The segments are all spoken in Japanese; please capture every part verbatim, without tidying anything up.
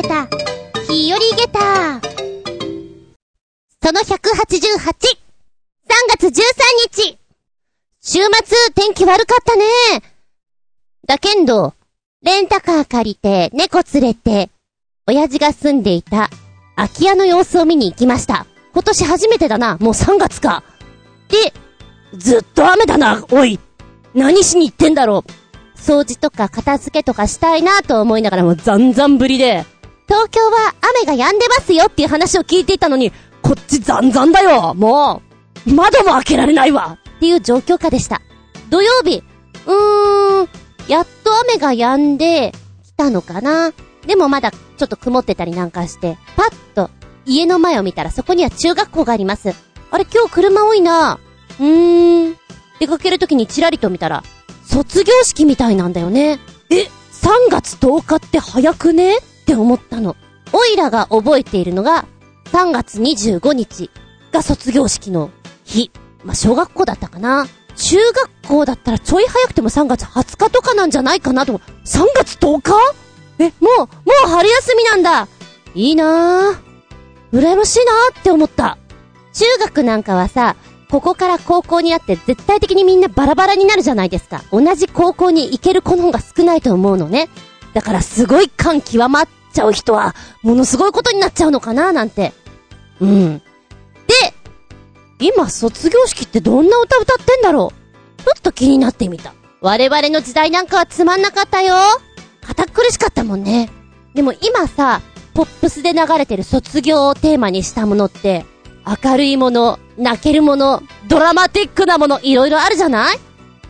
げた日和げたそのひゃくはちじゅうはち さんがつじゅうさんにち。週末天気悪かったね。だけんどレンタカー借りて猫連れて親父が住んでいた空き家の様子を見に行きました。今年初めてだな。もうさんがつか。でずっと雨だな。おい何しに行ってんだろう。掃除とか片付けとかしたいなと思いながらもうざんざんぶりで、東京は雨が止んでますよっていう話を聞いていたのに、こっちざんざんだよ。もう窓も開けられないわっていう状況下でした。土曜日、うーんやっと雨が止んできたのかな。でもまだちょっと曇ってたりなんかして、パッと家の前を見たらそこには中学校があります。あれ今日車多いな。うーん出かけるときにチラリと見たら卒業式みたいなんだよね。え、さんがつとおかって早くねって思ったの。オイラが覚えているのがさんがつにじゅうごにちが卒業式の日。まあ、小学校だったかな。中学校だったらちょい早くてもさんがつはつかとかなんじゃないかなと。さんがつとおか？え、もうもう春休みなんだ。いいなぁ、羨ましいなぁって思った。中学なんかはさ、ここから高校にあって絶対的にみんなバラバラになるじゃないですか。同じ高校に行ける子の方が少ないと思うのね。だからすごい感極まっちゃう人はものすごいことになっちゃうのかななんて。うん。で、今卒業式ってどんな歌歌ってんだろう。ちょっと気になってみた。我々の時代なんかはつまんなかったよ。堅苦しかったもんね。でも今さ、ポップスで流れてる卒業をテーマにしたものって明るいもの、泣けるもの、ドラマティックなもの、いろいろあるじゃない？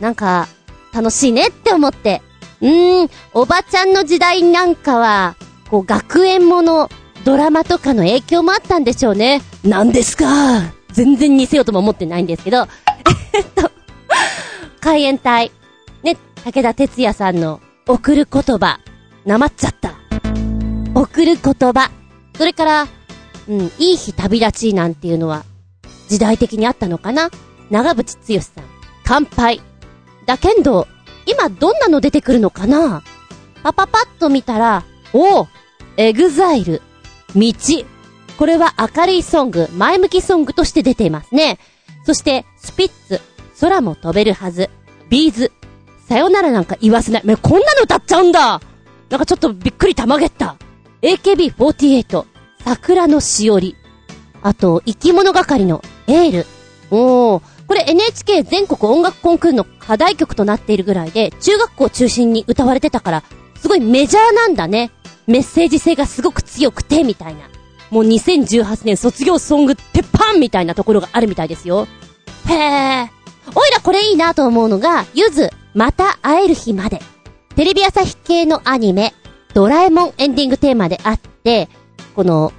なんか楽しいねって思って。うーんおばちゃんの時代なんかはこう学園もの、ドラマとかの影響もあったんでしょうね。なんですか全然似せようとも思ってないんですけどえっと海援隊ね、武田鉄矢さんの贈る言葉、なまっちゃった、贈る言葉。それからうんいい日旅立ちなんていうのは時代的にあったのかな。長渕剛さん、乾杯。だけど今どんなの出てくるのかな。パパパッと見たら、おう、エグザイル、道。これは明るいソング、前向きソングとして出ていますね。そしてスピッツ、空も飛べるはず、ビーズ、さよならなんか言わせない。めこんなの歌っちゃうんだ。なんかちょっとびっくりたまげった。 エーケービーフォーティーエイト、桜のしおり、あと生き物係のエール。おー、これ エヌエイチケー 全国音楽コンクールの課題曲となっているぐらいで、中学校中心に歌われてたからすごいメジャーなんだね。メッセージ性がすごく強くてみたいな。もうにせんじゅうはちねん卒業ソング鉄板みたいなところがあるみたいですよ。へー、おいらこれいいなと思うのが、ゆず、また会える日まで。テレビ朝日系のアニメドラえもんエンディングテーマであって、この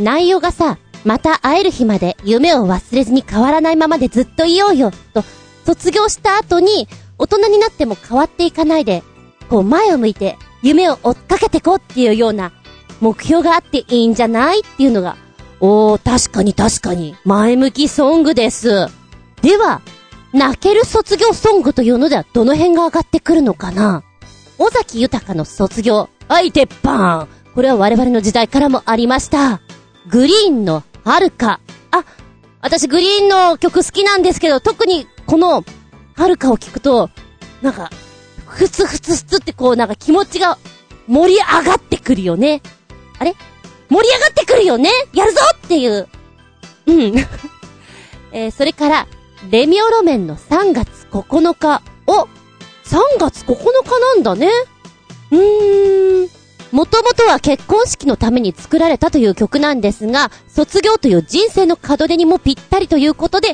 内容がさ、また会える日まで夢を忘れずに変わらないままでずっといようよと、卒業した後に大人になっても変わっていかないでこう前を向いて夢を追っかけてこうっていうような目標があっていいんじゃないっていうのが、おー確かに確かに前向きソングです。では泣ける卒業ソングというのではどの辺が上がってくるのかな。尾崎豊の卒業、愛鉄板、これは我々の時代からもありました。グリーンのはるか。あ、私グリーンの曲好きなんですけど、特にこのはるかを聞くとなんかふつふつふつってこうなんか気持ちが盛り上がってくるよね。あれ盛り上がってくるよね、やるぞっていう。うん、えー、それからレミオロメンのさんがつここのか。お、さんがつここのかなんだね。うーん、もともとは結婚式のために作られたという曲なんですが、卒業という人生の門出にもぴったりということで、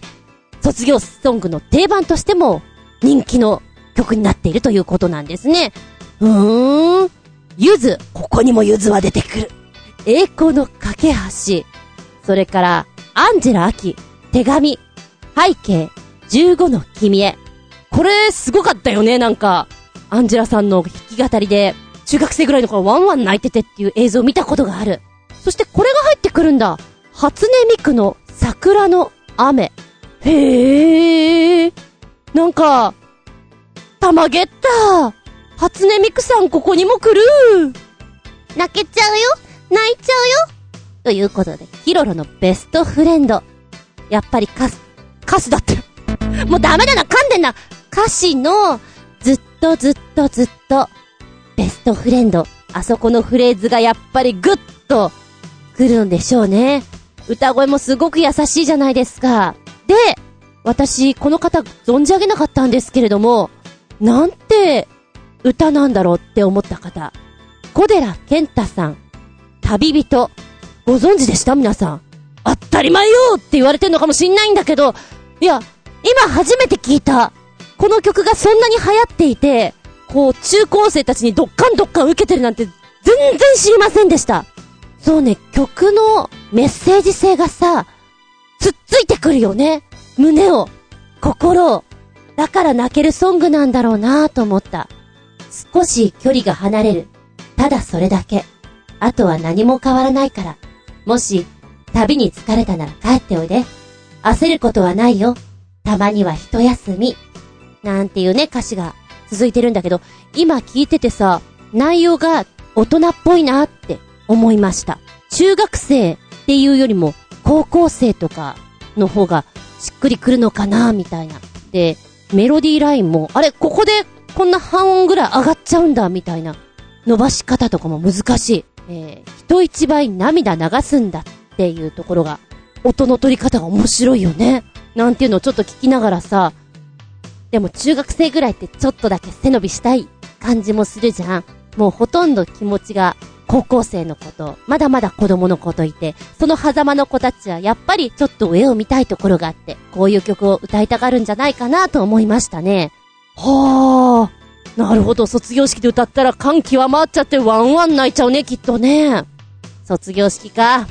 卒業ソングの定番としても人気の曲になっているということなんですね。うーん、ゆず、ここにもゆずは出てくる。栄光の架け橋、それからアンジェラ・アキ、手紙、背景、じゅうごのきみへ。これすごかったよね。なんかアンジェラさんの弾き語りで中学生ぐらいの頃ワンワン泣いててっていう映像を見たことがある。そしてこれが入ってくるんだ。初音ミクの桜の雨。へー、なんかたまげった。初音ミクさんここにも来る。泣けちゃうよ。泣いちゃうよということで、ヒロロのベストフレンド、やっぱりカス、カスだってもうダメだな、噛んでんな。歌詞のずっとずっとずっとベストフレンド、あそこのフレーズがやっぱりグッとくるんでしょうね。歌声もすごく優しいじゃないですか。で、私この方存じ上げなかったんですけれども、なんて歌なんだろうって思った方、小寺健太さん、旅人、ご存知でした皆さん。当たり前よって言われてんのかもしんないんだけど、いや今初めて聞いた。この曲がそんなに流行っていて、こう中高生たちにドッカンドッカン受けてるなんて全然知りませんでした。そうね、曲のメッセージ性がさ、つっついてくるよね、胸を、心を。だから泣けるソングなんだろうなぁと思った。少し距離が離れる、ただそれだけ、あとは何も変わらないから、もし旅に疲れたなら帰っておいで、焦ることはないよ、たまには一休み、なんていうね歌詞が続いてるんだけど、今聞いててさ、内容が大人っぽいなって思いました。中学生っていうよりも高校生とかの方がしっくりくるのかなみたいな。で、メロディーラインもあれ、ここでこんな半音ぐらい上がっちゃうんだみたいな、伸ばし方とかも難しい、えー、人一倍涙流すんだっていうところが、音の取り方が面白いよねなんていうのをちょっと聞きながらさ。でも中学生ぐらいってちょっとだけ背伸びしたい感じもするじゃん。もうほとんど気持ちが高校生の子と、まだまだ子供の子といて、その狭間の子たちはやっぱりちょっと上を見たいところがあって、こういう曲を歌いたがるんじゃないかなと思いましたね。はー、なるほど。卒業式で歌ったら感極まっちゃってワンワン泣いちゃうね、きっとね。卒業式か。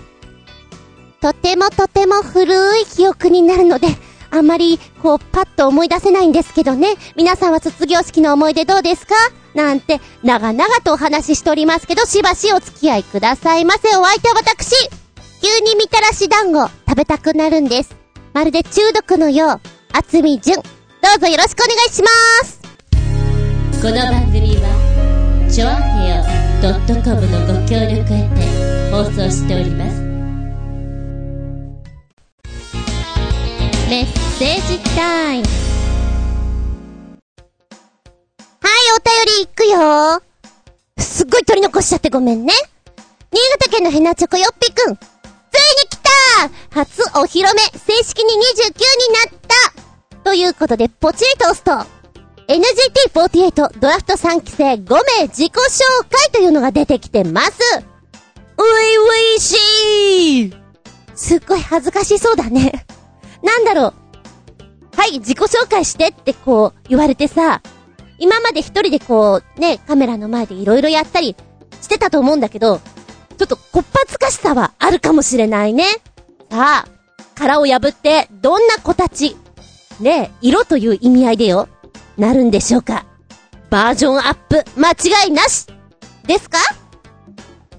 とてもとても古い記憶になるので、あまりこうパッと思い出せないんですけどね、皆さんは卒業式の思い出どうですかなんて長々とお話ししておりますけど、しばしお付き合いくださいませ。お相手は私、急にみたらし団子食べたくなるんです、まるで中毒のよう、渥美純、どうぞよろしくお願いします。この番組はちょあへよ .com のご協力へて放送しております。メッセージタイム。はい、お便りいくよ。すっごい取り残しちゃってごめんね。新潟県のヘナチョコよっぴくん、ついに来た、初お披露目、正式ににじゅうきゅうになったということで、ポチリと押すと エヌジーティーフォーティーエイト ドラフトさんき生ご名自己紹介というのが出てきてます。ういういしい、すっごい恥ずかしそうだね。なんだろう、はい自己紹介してってこう言われてさ、今まで一人でこうね、カメラの前でいろいろやったりしてたと思うんだけど、ちょっとこっぱずかしさはあるかもしれないね。さあ、殻を破ってどんな子たちね、色という意味合いでよ、なるんでしょうか。バージョンアップ間違いなしですか。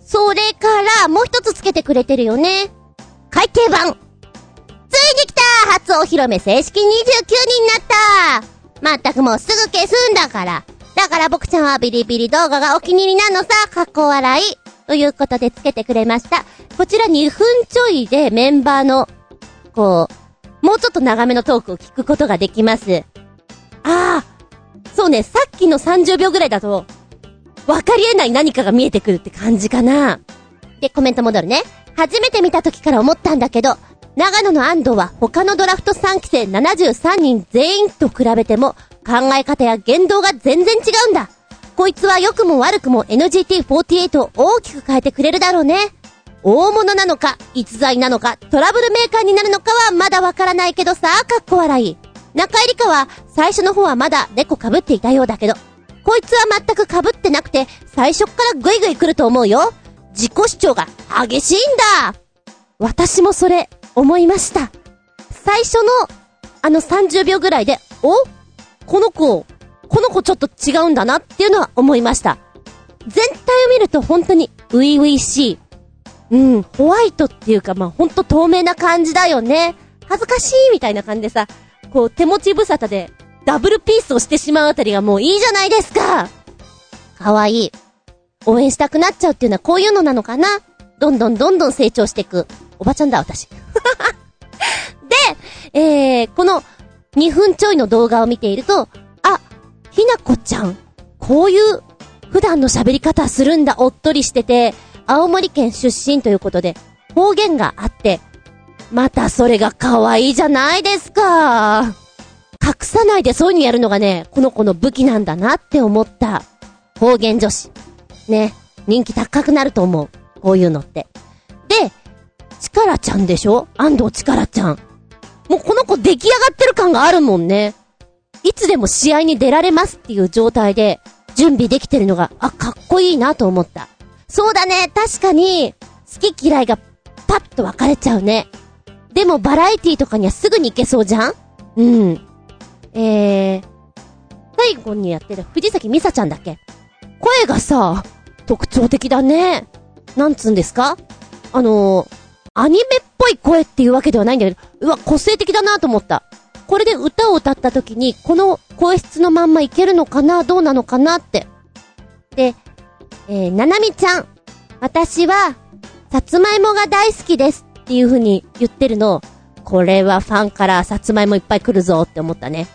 それからもう一つつけてくれてるよね、改訂版、ついに来た、初お披露目、正式にじゅうきゅうになった。まったくもうすぐ消すんだから。だから僕ちゃんはビリビリ動画がお気に入りなのさ、かっこ笑いということでつけてくれました。こちらにふんちょいでメンバーのこうもうちょっと長めのトークを聞くことができます。ああ、そうね、さっきのさんじゅうびょうぐらいだと分かりえない何かが見えてくるって感じかな。で、コメント戻るね。初めて見た時から思ったんだけど、長野の安藤は他のドラフトさんき生ななじゅうさんにん全員と比べても考え方や言動が全然違うんだ。こいつは良くも悪くも エヌジーティーフォーティーエイト を大きく変えてくれるだろうね。大物なのか逸材なのかトラブルメーカーになるのかはまだわからないけどさ、かっこ笑い。中井理香は最初の方はまだ猫被っていたようだけど、こいつは全く被ってなくて最初からグイグイ来ると思うよ。自己主張が激しいんだ。私もそれ思いました。最初のあのさんじゅうびょうぐらいで、おこの子この子ちょっと違うんだなっていうのは思いました。全体を見ると本当に初々しい、うん、ホワイトっていうか、まあ本当透明な感じだよね。恥ずかしいみたいな感じでさ、こう手持ち無沙汰でダブルピースをしてしまうあたりがもういいじゃないですか。かわいい、応援したくなっちゃうっていうのはこういうのなのかな。どんどんどんどん成長していくおばちゃんだ私で、えー、このにふんちょいの動画を見ていると、あ、ひなこちゃんこういう普段の喋り方するんだ、おっとりしてて青森県出身ということで方言があって、またそれが可愛いじゃないですか。隠さないでそういうのやるのがね、この子の武器なんだなって思った。方言女子ね、人気高くなると思う、こういうのって。で、チカラちゃんでしょ、安藤チカラちゃん、もうこの子出来上がってる感があるもんね。いつでも試合に出られますっていう状態で準備できてるのが、あ、かっこいいなと思った。そうだね、確かに好き嫌いがパッと分かれちゃうね。でもバラエティとかにはすぐに行けそうじゃん。うん。えー、最後にやってる藤崎美沙ちゃんだっけ、声がさ特徴的だね。なんつうんですか、あのー、アニメっぽい声っていうわけではないんだけど、うわ、個性的だなと思った。これで歌を歌った時にこの声質のまんまいけるのかな、どうなのかなって。で、えー、ななみちゃん、私はさつまいもが大好きですっていう風に言ってるの、これはファンからさつまいもいっぱい来るぞって思ったね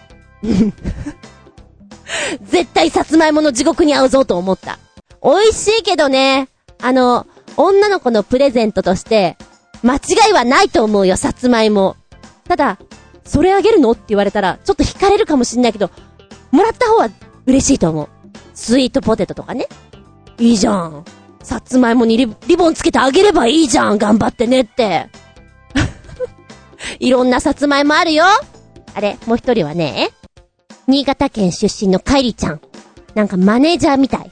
絶対さつまいもの地獄に遭うぞと思った。美味しいけどね、あの女の子のプレゼントとして間違いはないと思うよ、さつまいも。ただそれあげるのって言われたらちょっと惹かれるかもしんないけど、もらった方は嬉しいと思う。スイートポテトとかね、いいじゃん、さつまいもに リ, リボンつけてあげればいいじゃん、頑張ってねっていろんなさつまいもあるよ。あれ、もう一人はね、新潟県出身のかいりちゃん、なんかマネージャーみたい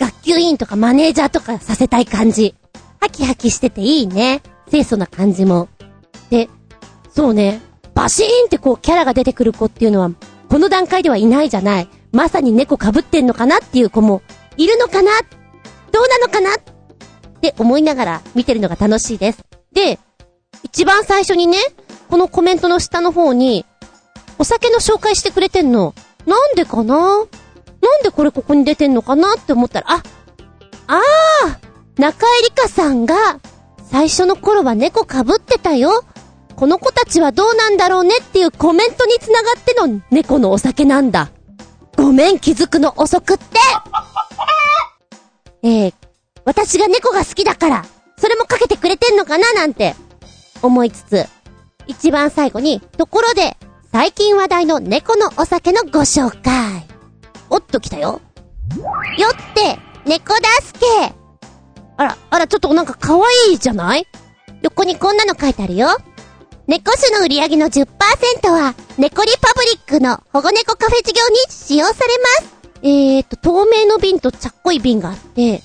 学級委員とかマネージャーとかさせたい感じ、ハキハキしてていいね、清楚な感じも。で、そうね、バシーンってこうキャラが出てくる子っていうのはこの段階ではいないじゃない。まさに猫被ってんのかなっていう子もいるのかな、どうなのかなって思いながら見てるのが楽しいです。で、一番最初にね、このコメントの下の方にお酒の紹介してくれてんの、なんでかな、なんでこれここに出てんのかなって思ったら、あ、あー、中井理香さんが最初の頃は猫被ってたよ、この子たちはどうなんだろうねっていうコメントに繋がっての猫のお酒なんだ。ごめん、気づくの遅くってえー、私が猫が好きだからそれもかけてくれてんのかななんて思いつつ、一番最後に、ところで最近話題の猫のお酒のご紹介、おっと来たよ、よって猫助け。あらあら、ちょっとなんか可愛いじゃない。横にこんなの書いてあるよ。猫種の売り上げの じゅっパーセント は猫リパブリックの保護猫カフェ事業に使用されます。えーと透明の瓶とちゃっこい瓶があって、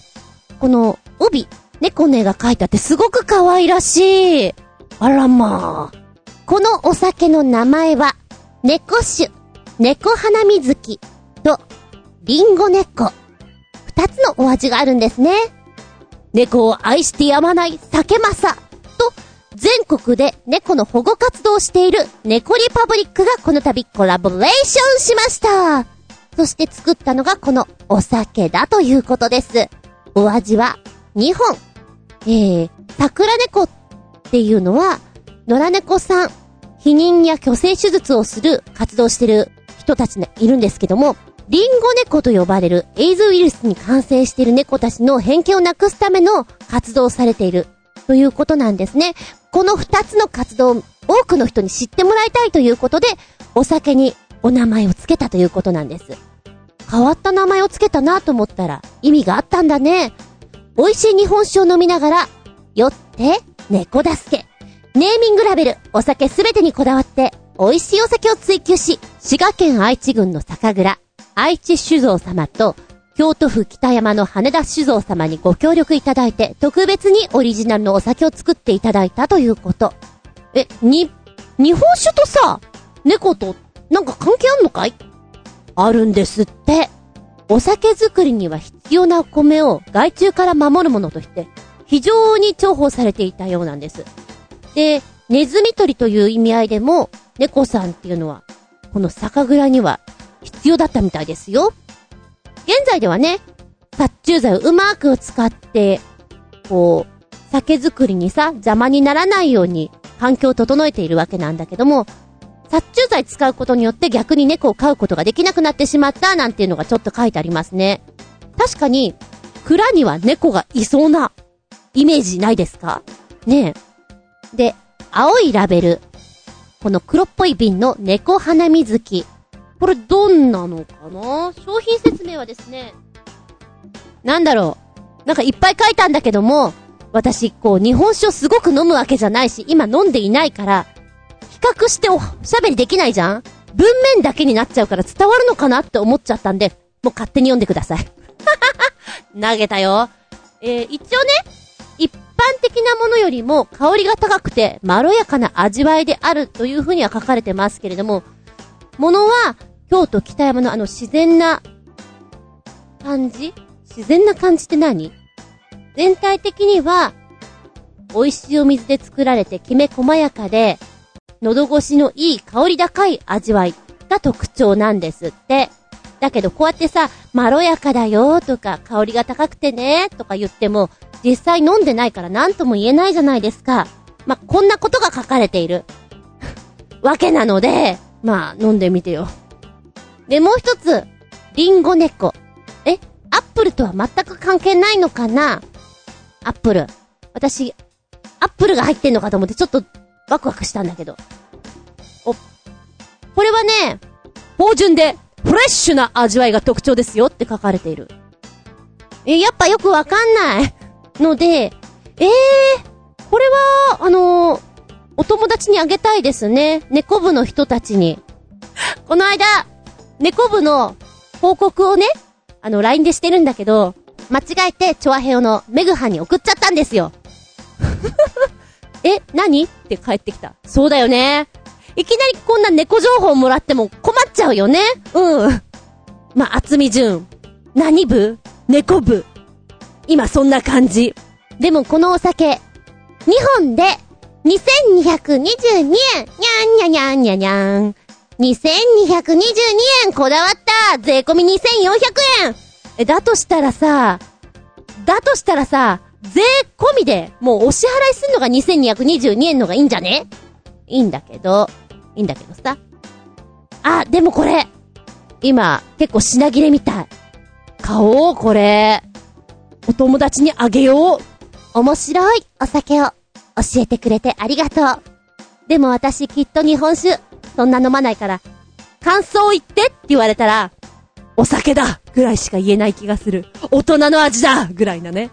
この帯、猫の絵が書いてあってすごく可愛らしい。あらまあ、このお酒の名前は猫酒、猫花水木とリンゴ猫、二つのお味があるんですね。猫を愛してやまない酒政と、全国で猫の保護活動をしている猫リパブリックがこの度コラボレーションしました。そして作ったのがこのお酒だということです。お味はにほん、えー、桜猫っていうのは野良猫さん、避妊や去勢手術をする活動してる人たちがいるんですけども、リンゴ猫と呼ばれるエイズウイルスに感染している猫たちの偏見をなくすための活動をされているということなんですね。この二つの活動を多くの人に知ってもらいたいということで、お酒にお名前をつけたということなんです。変わった名前をつけたなと思ったら意味があったんだね。美味しい日本酒を飲みながら、よって猫助け、ネーミングラベル、お酒すべてにこだわって美味しいお酒を追求し、滋賀県愛知郡の酒蔵愛知酒造様と京都府北山の羽田酒造様にご協力いただいて、特別にオリジナルのお酒を作っていただいたということ。え、に、日本酒とさ、猫となんか関係あんのかい？あるんですって。お酒作りには必要なお米を害虫から守るものとして非常に重宝されていたようなんです。で、ネズミ捕りという意味合いでも猫さんっていうのはこの酒蔵には必要だったみたいですよ。現在ではね、殺虫剤をうまく使ってこう酒造りにさ邪魔にならないように環境を整えているわけなんだけども、殺虫剤使うことによって逆に猫を飼うことができなくなってしまったなんていうのがちょっと書いてありますね。確かに蔵には猫がいそうなイメージないですかねえ。で、青いラベル、この黒っぽい瓶の猫花水木、これどんなのかな。商品説明はですね、なんだろう、なんかいっぱい書いたんだけども、私こう日本酒をすごく飲むわけじゃないし、今飲んでいないから比較しておしゃべりできないじゃん。文面だけになっちゃうから伝わるのかなって思っちゃったんで、もう勝手に読んでください投げたよ。えー、一応ね、一般的なものよりも香りが高くてまろやかな味わいであるというふうには書かれてますけれども、ものは京都北山のあの自然な感じ、自然な感じって何？全体的には美味しいお水で作られてきめ細やかで喉越しのいい香り高い味わいが特徴なんですって。だけどこうやってさ、まろやかだよとか香りが高くてねとか言っても実際飲んでないから何とも言えないじゃないですか。まあ、こんなことが書かれているわけなので、まあ飲んでみてよ。で、もう一つ、リンゴ猫。え、アップルとは全く関係ないのかな。アップル、私アップルが入ってんのかと思ってちょっとワクワクしたんだけど、お、これはね、芳醇でフレッシュな味わいが特徴ですよって書かれている。え、やっぱよくわかんないので、えー、これはあのー、お友達にあげたいですね、猫部の人たちにこの間猫部の報告をね、あの ライン でしてるんだけど、間違えてチョアヘオのメグハに送っちゃったんですよえ、何って帰ってきた。そうだよね、いきなりこんな猫情報もらっても困っちゃうよね。うん。まあ、厚み純何部、猫部、今そんな感じ。でもこのお酒にほんでにせんにひゃくにじゅうにえん、にゃんにゃにゃんにゃにゃん、にせんにひゃくにじゅうにえんこだわった、税込みにせんよんひゃくえん。え、だとしたらさ、だとしたらさ、税込みでもうお支払いするのがにせんにひゃくにじゅうにえんのがいいんじゃね？いいんだけど、いいんだけどさ。あ、でもこれ、今結構品切れみたい。買おう、これ。お友達にあげよう。面白いお酒を教えてくれてありがとう。でも私きっと日本酒そんな飲まないから、感想言ってって言われたら、お酒だぐらいしか言えない気がする。大人の味だぐらいなね。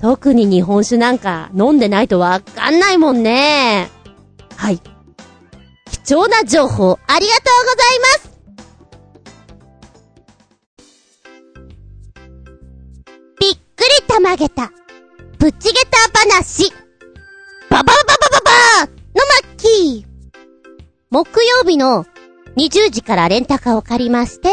特に日本酒なんか飲んでないとわかんないもんね。はい。貴重な情報ありがとうございます。びっくりたまげた、ぶちげた話、バババババババーのマッキー。木曜日のにじゅうじからレンタカーを借りまして、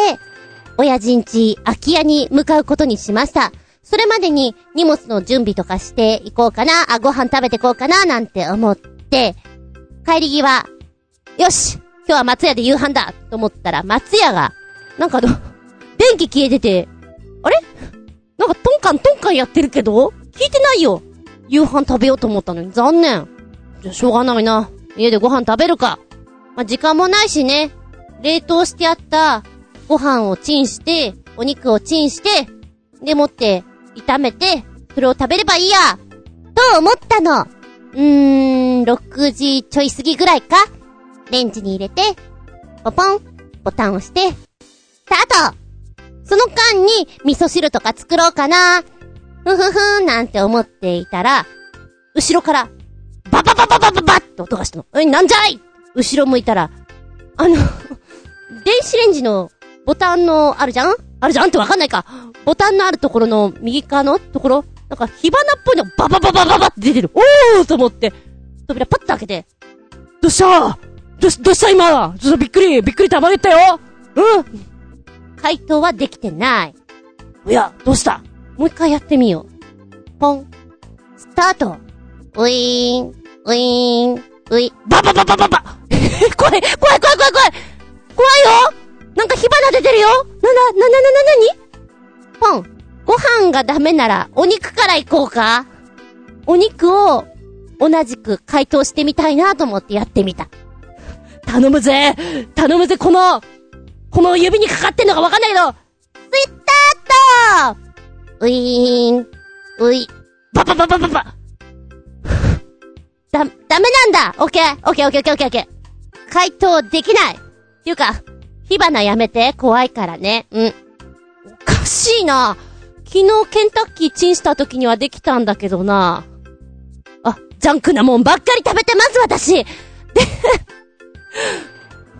親父んち空き家に向かうことにしました。それまでに荷物の準備とかしていこうかな、あ、ご飯食べてこうかななんて思って、帰り際、よし今日は松屋で夕飯だと思ったら、松屋が、なんかど、電気消えてて、あれなんかトンカントンカンやってるけど、聞いてないよ。夕飯食べようと思ったのに残念。じゃあしょうがないな。家でご飯食べるか。まあ、時間もないしね、冷凍してあったご飯をチンして、お肉をチンして、でもって炒めて、それを食べればいいやと思ったの。うーん、ろくじちょい過ぎぐらいか。レンジに入れて、ポポン、ボタン押して、スタート。その間に味噌汁とか作ろうかな、ふふふんなんて思っていたら、後ろから、バババババババって音がしたの。え、なんじゃい。後ろ向いたら、あの電子レンジのボタンのあるじゃんあるじゃんってわかんないか、ボタンのあるところの右側のところ、なんか火花っぽいのがババババババって出てる。おーと思って扉パッと開けて、どうしたどうし、どうした今、ちょっとびっくりびっくりたまげたよ。うん、回答はできてない。おや、どうした、もう一回やってみよう。ポン、スタート、ウィーンウィーンウィーン、ババババババ怖い怖い怖い怖い怖い怖いよ、なんか火花出てるよ、なな、なななななに、ポン、ご飯がダメならお肉から行こうか。お肉を同じく解凍してみたいなと思ってやってみた。頼むぜ頼むぜこのこの指にかかってんのかわかんないけど、スイッターッとウィーンウィパパパパパパだ、ダメなんだ。オッケーオッケーオッケーオッケーオッケーオッケー。解凍できないっていうか、火花やめて、怖いからね。うん。おかしいな。昨日ケンタッキーチンした時にはできたんだけどな。あ、ジャンクなもんばっかり食べてます私。で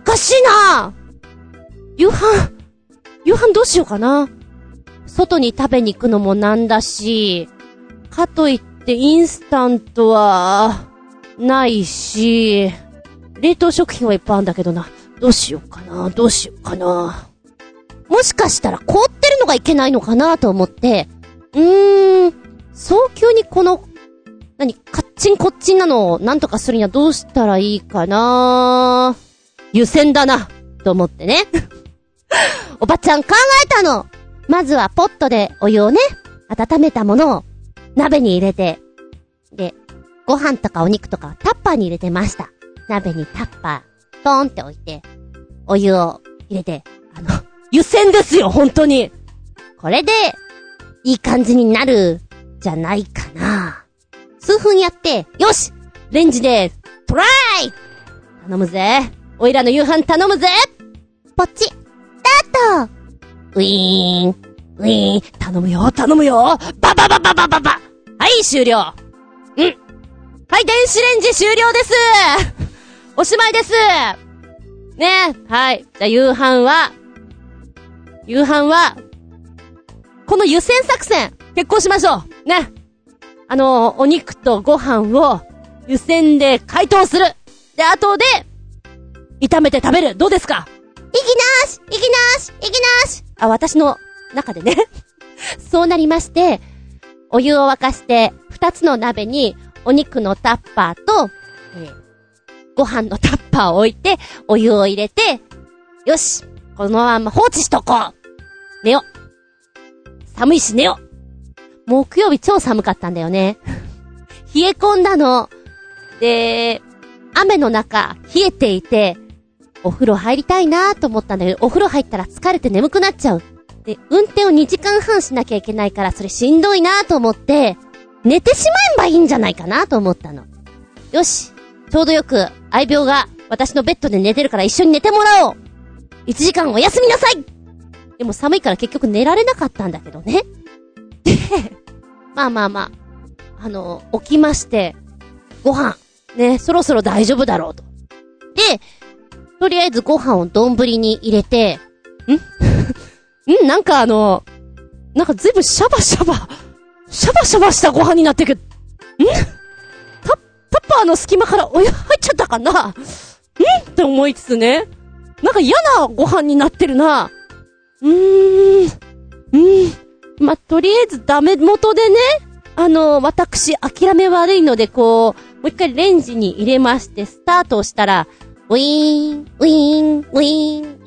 おかしいな。夕飯、夕飯どうしようかな。外に食べに行くのもなんだし、かといってインスタントはないし、冷凍食品はいっぱいあるんだけどな。どうしようかな、どうしようかな。もしかしたら凍ってるのがいけないのかなと思って、うーん、早急にこの、何、カッチンコッチンなのをなんとかするにはどうしたらいいかな。湯煎だな、と思ってね。おばちゃん考えたの。まずはポットでお湯をね、温めたものを鍋に入れて、で、ご飯とかお肉とかタッパーに入れてました。鍋にタッパー、ドーンって置いて、お湯を入れて、あの、湯煎ですよ、本当に。これで、いい感じになる、じゃないかな。数分やって、よし！レンジで、トライ！頼むぜ。おいらの夕飯頼むぜ！ポチ、スタート！ウィーン、ウィーン、頼むよ、頼むよ、バババババババ、はい、終了。うん。はい、電子レンジ終了です。おしまいです。ね、はい。じゃあ、夕飯は、夕飯は、この湯煎作戦、決行しましょう。ね。あの、お肉とご飯を湯煎で解凍する。で、後で、炒めて食べる。どうですか？いきなし、いきなし、いきなし。あ、私の中でね。そうなりまして、お湯を沸かして、二つの鍋にお肉のタッパーと、えー、ご飯のタッパーを置いて、お湯を入れて、よし、このまま放置しとこう。寝よ。寒いし寝よ。木曜日超寒かったんだよね。冷え込んだの。で、雨の中、冷えていて、お風呂入りたいなーと思ったんだけど、お風呂入ったら疲れて眠くなっちゃう。で、運転をにじかんはんしなきゃいけないから、それしんどいなーと思って、寝てしまえばいいんじゃないかなと思ったの。よし、ちょうどよく、愛猫が私のベッドで寝てるから一緒に寝てもらおう。いちじかんおやすみなさい。でも寒いから結局寝られなかったんだけどね。で、まあまあまあ、あの、起きまして、ご飯、ね、そろそろ大丈夫だろうと。で、とりあえずご飯を丼に入れて、んんなんかあの、なんかずいぶんシャバシャバ、シャバシャバしたご飯になってるけど、んタッ、タッパーの隙間からお湯入っちゃったかなんって思いつつね、なんか嫌なご飯になってるな。うーん、うーん、まあ、とりあえずダメ元でね、あの、私諦め悪いのでこう、もう一回レンジに入れましてスタートをしたら、ウィーン、ウィーン、ウィーン、ウィ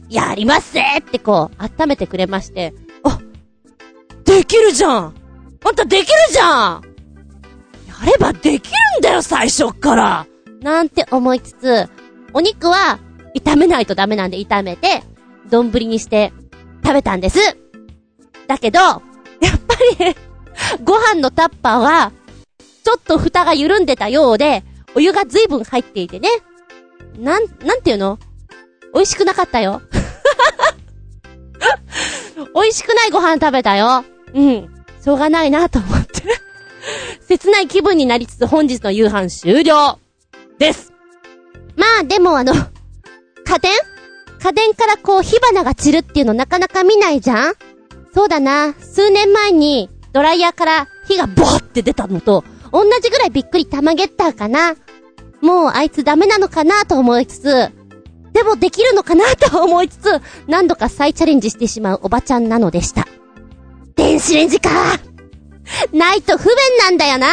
ーン、やりますぜってこう、温めてくれまして。あ、できるじゃんあんたできるじゃんやればできるんだよ、最初からなんて思いつつ、お肉は炒めないとダメなんで炒めて、丼にして食べたんです。だけど、やっぱり、ご飯のタッパーは、ちょっと蓋が緩んでたようで、お湯がずいぶん入っていてね。なん、なんていうの？美味しくなかったよ。美味しくないご飯食べたよ。うん。しょうがないなと思って。切ない気分になりつつ本日の夕飯終了です。まあでもあの、家電？家電からこう火花が散るっていうのなかなか見ないじゃん？そうだな。数年前にドライヤーから火がボーって出たのと、同じぐらいびっくり玉ゲッターかな。もうあいつダメなのかなと思いつつ、でもできるのかなと思いつつ、何度か再チャレンジしてしまうおばちゃんなのでした。電子レンジかないと不便なんだよな。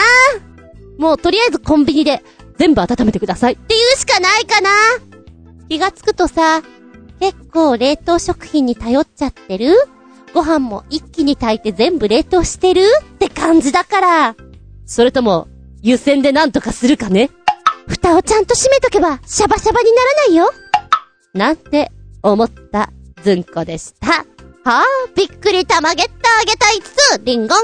もうとりあえずコンビニで全部温めてくださいっていうしかないかな。気がつくとさ、結構冷凍食品に頼っちゃってる、ご飯も一気に炊いて全部冷凍してるって感じだから、それとも湯煎でなんとかするかね。蓋をちゃんと閉めとけばシャバシャバにならないよ、なんて思ったずんこでした。はあ、びっくり玉ゲッターゲタイツリンゴン。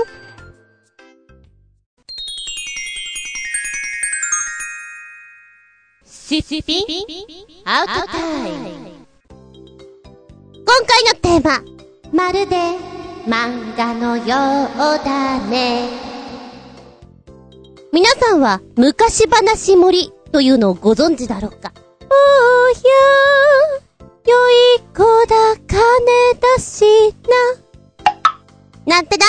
シシピンアウトタイム。今回のテーマ、まるで漫画のようだね。皆さんは昔話森というのをご存知だろうか。おーや良い子だ金出しな、なんてだ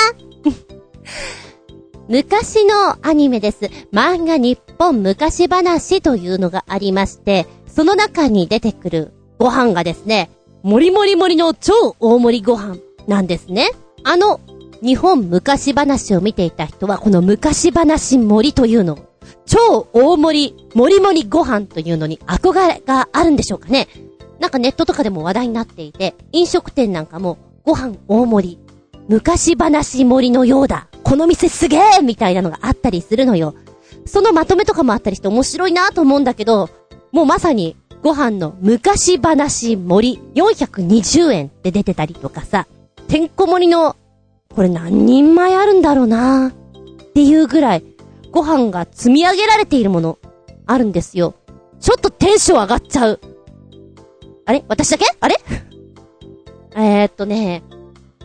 昔のアニメです。漫画日本昔話というのがありまして、その中に出てくるご飯がですね、もりもりもりの超大盛りご飯なんですね。あの日本昔話を見ていた人はこの昔話森というのを超大盛りもりもりご飯というのに憧れがあるんでしょうかね。なんかネットとかでも話題になっていて、飲食店なんかもご飯大盛り昔話森のようだ、この店すげーみたいなのがあったりするのよ。そのまとめとかもあったりして面白いなと思うんだけど、もうまさにご飯の昔話盛りよんひゃくにじゅうえんって出てたりとかさ、てんこ盛りのこれ何人前あるんだろうなっていうぐらいご飯が積み上げられているものあるんですよ。ちょっとテンション上がっちゃう。あれ私だけ？あれえーっとね